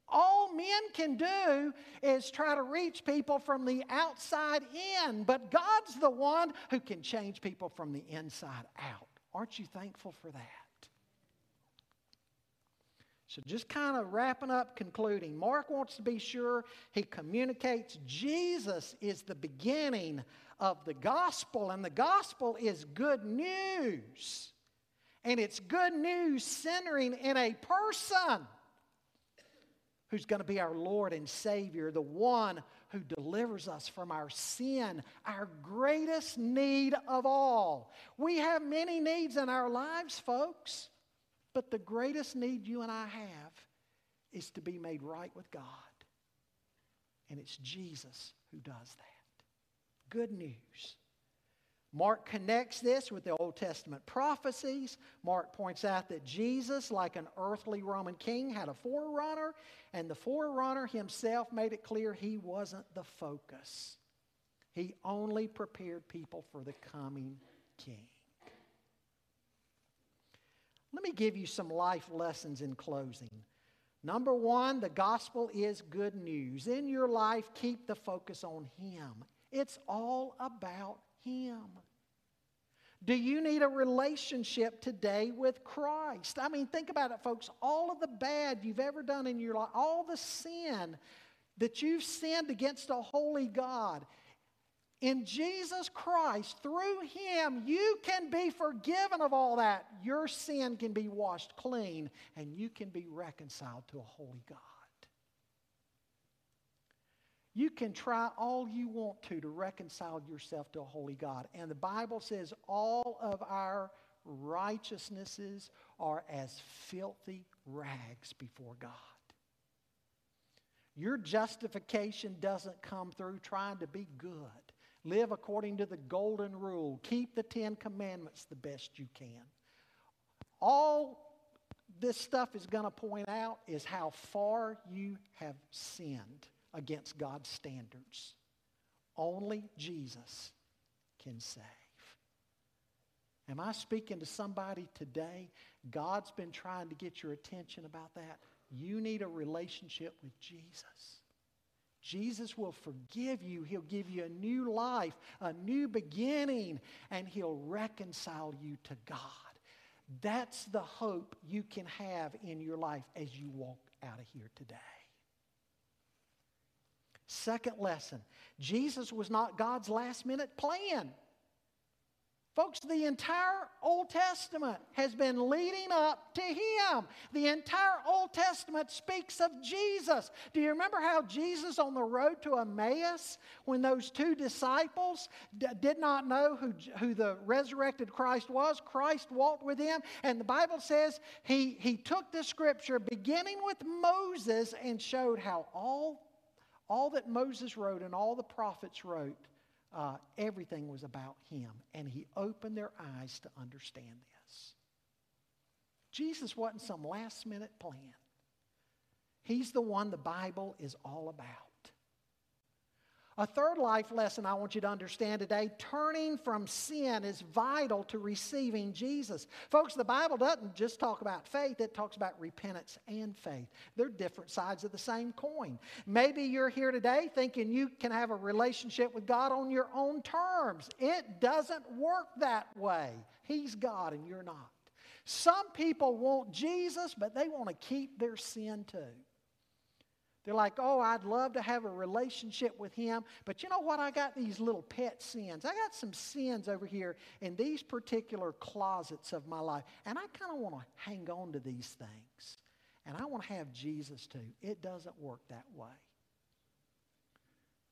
All men can do is try to reach people from the outside in, but God's the one who can change people from the inside out. Aren't you thankful for that? So just kind of wrapping up, concluding, Mark wants to be sure he communicates Jesus is the beginning of the gospel, and the gospel is good news. And it's good news centering in a person who's going to be our Lord and Savior, the one who delivers us from our sin, our greatest need of all. We have many needs in our lives, folks, but the greatest need you and I have is to be made right with God. And it's Jesus who does that. Good news. Mark connects this with the Old Testament prophecies. Mark points out that Jesus, like an earthly Roman king, had a forerunner, and the forerunner himself made it clear he wasn't the focus. He only prepared people for the coming king. Let me give you some life lessons in closing. Number one, the gospel is good news. In your life, keep the focus on Him. It's all about Him. Do you need a relationship today with Christ? I mean, think about it, folks. All of the bad you've ever done in your life, all the sin that you've sinned against a holy God, in Jesus Christ, through Him, you can be forgiven of all that. Your sin can be washed clean, and you can be reconciled to a holy God. You can try all you want to to reconcile yourself to a holy God. And the Bible says all of our righteousnesses are as filthy rags before God. Your justification doesn't come through trying to be good. Live according to the golden rule. Keep the Ten Commandments the best you can. All this stuff is going to point out is how far you have sinned against God's standards. Only Jesus can save. Am I speaking to somebody today? God's been trying to get your attention about that. You need a relationship with Jesus. Jesus will forgive you. He'll give you a new life, a new beginning, and He'll reconcile you to God. That's the hope you can have in your life as you walk out of here today. Second lesson, Jesus was not God's last-minute plan. Folks, the entire Old Testament has been leading up to Him. The entire Old Testament speaks of Jesus. Do you remember how Jesus on the road to Emmaus, when those two disciples d- did not know who, who the resurrected Christ was, Christ walked with them, and the Bible says he, he took the Scripture beginning with Moses and showed how all, all that Moses wrote and all the prophets wrote, Uh, everything was about Him, and He opened their eyes to understand this. Jesus wasn't some last-minute plan. He's the one the Bible is all about. A third life lesson I want you to understand today, turning from sin is vital to receiving Jesus. Folks, the Bible doesn't just talk about faith, it talks about repentance and faith. They're different sides of the same coin. Maybe you're here today thinking you can have a relationship with God on your own terms. It doesn't work that way. He's God and you're not. Some people want Jesus, but they want to keep their sin too. They're like, oh, I'd love to have a relationship with him, but you know what? I got these little pet sins. I got some sins over here in these particular closets of my life, and I kind of want to hang on to these things, and I want to have Jesus too. It doesn't work that way.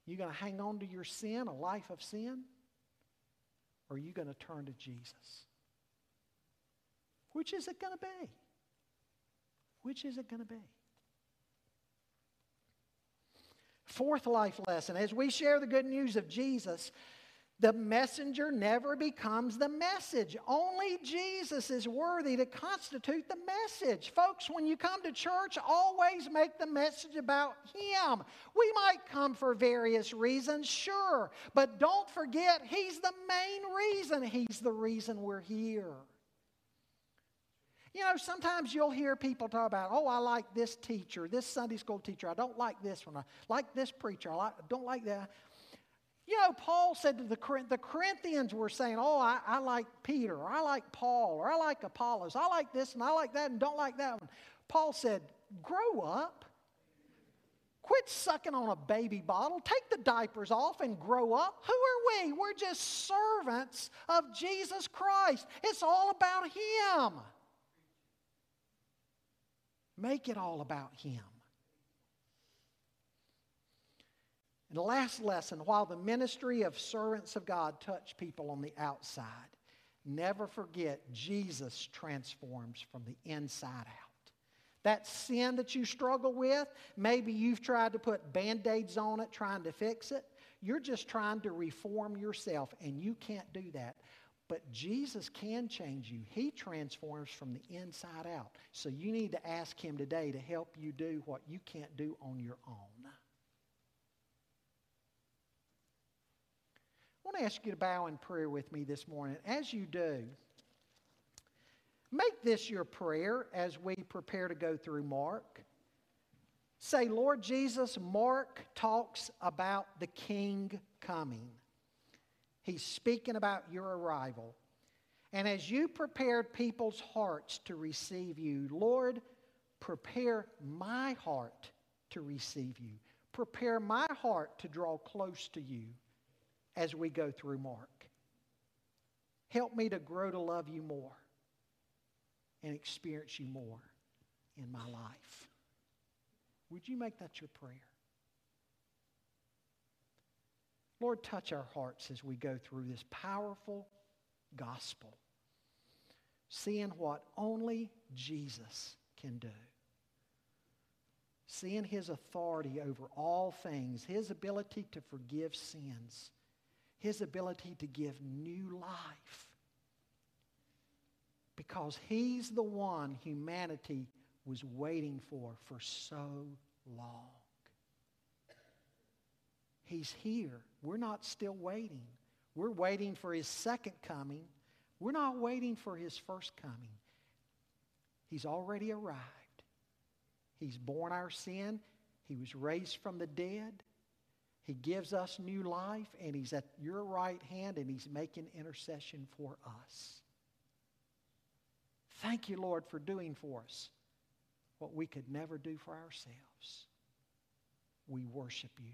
You going to hang on to your sin, a life of sin, or are you going to turn to Jesus? Which is it going to be? Which is it going to be? Fourth life lesson. As we share the good news of Jesus, the messenger never becomes the message. Only Jesus is worthy to constitute the message. Folks, when you come to church, always make the message about him. We might come for various reasons, sure, but don't forget he's the main reason. He's the reason we're here. You know, sometimes you'll hear people talk about, oh, I like this teacher, this Sunday school teacher. I don't like this one. I like this preacher. I, like, I don't like that. You know, Paul said to the, the Corinthians were saying, oh, I, I like Peter, or I like Paul, or I like Apollos. I like this, and I like that, and don't like that one. Paul said, grow up. Quit sucking on a baby bottle. Take the diapers off and grow up. Who are we? We're just servants of Jesus Christ. It's all about him. Make it all about him. And the last lesson, while the ministry of servants of God touch people on the outside, never forget Jesus transforms from the inside out. That sin that you struggle with, maybe you've tried to put band-aids on it, trying to fix it. You're just trying to reform yourself, and you can't do that. But Jesus can change you. He transforms from the inside out. So you need to ask him today to help you do what you can't do on your own. I want to ask you to bow in prayer with me this morning. As you do, make this your prayer as we prepare to go through Mark. Say, Lord Jesus, Mark talks about the King coming. He's speaking about your arrival. And as you prepared people's hearts to receive you, Lord, prepare my heart to receive you. Prepare my heart to draw close to you as we go through Mark. Help me to grow to love you more and experience you more in my life. Would you make that your prayer? Lord, touch our hearts as we go through this powerful gospel, seeing what only Jesus can do, seeing his authority over all things, his ability to forgive sins, his ability to give new life, because he's the one humanity was waiting for for so long. He's here. We're not still waiting. We're waiting for his second coming. We're not waiting for his first coming. He's already arrived. He's borne our sin. He was raised from the dead. He gives us new life, and he's at your right hand, and he's making intercession for us. Thank you, Lord, for doing for us what we could never do for ourselves. We worship you.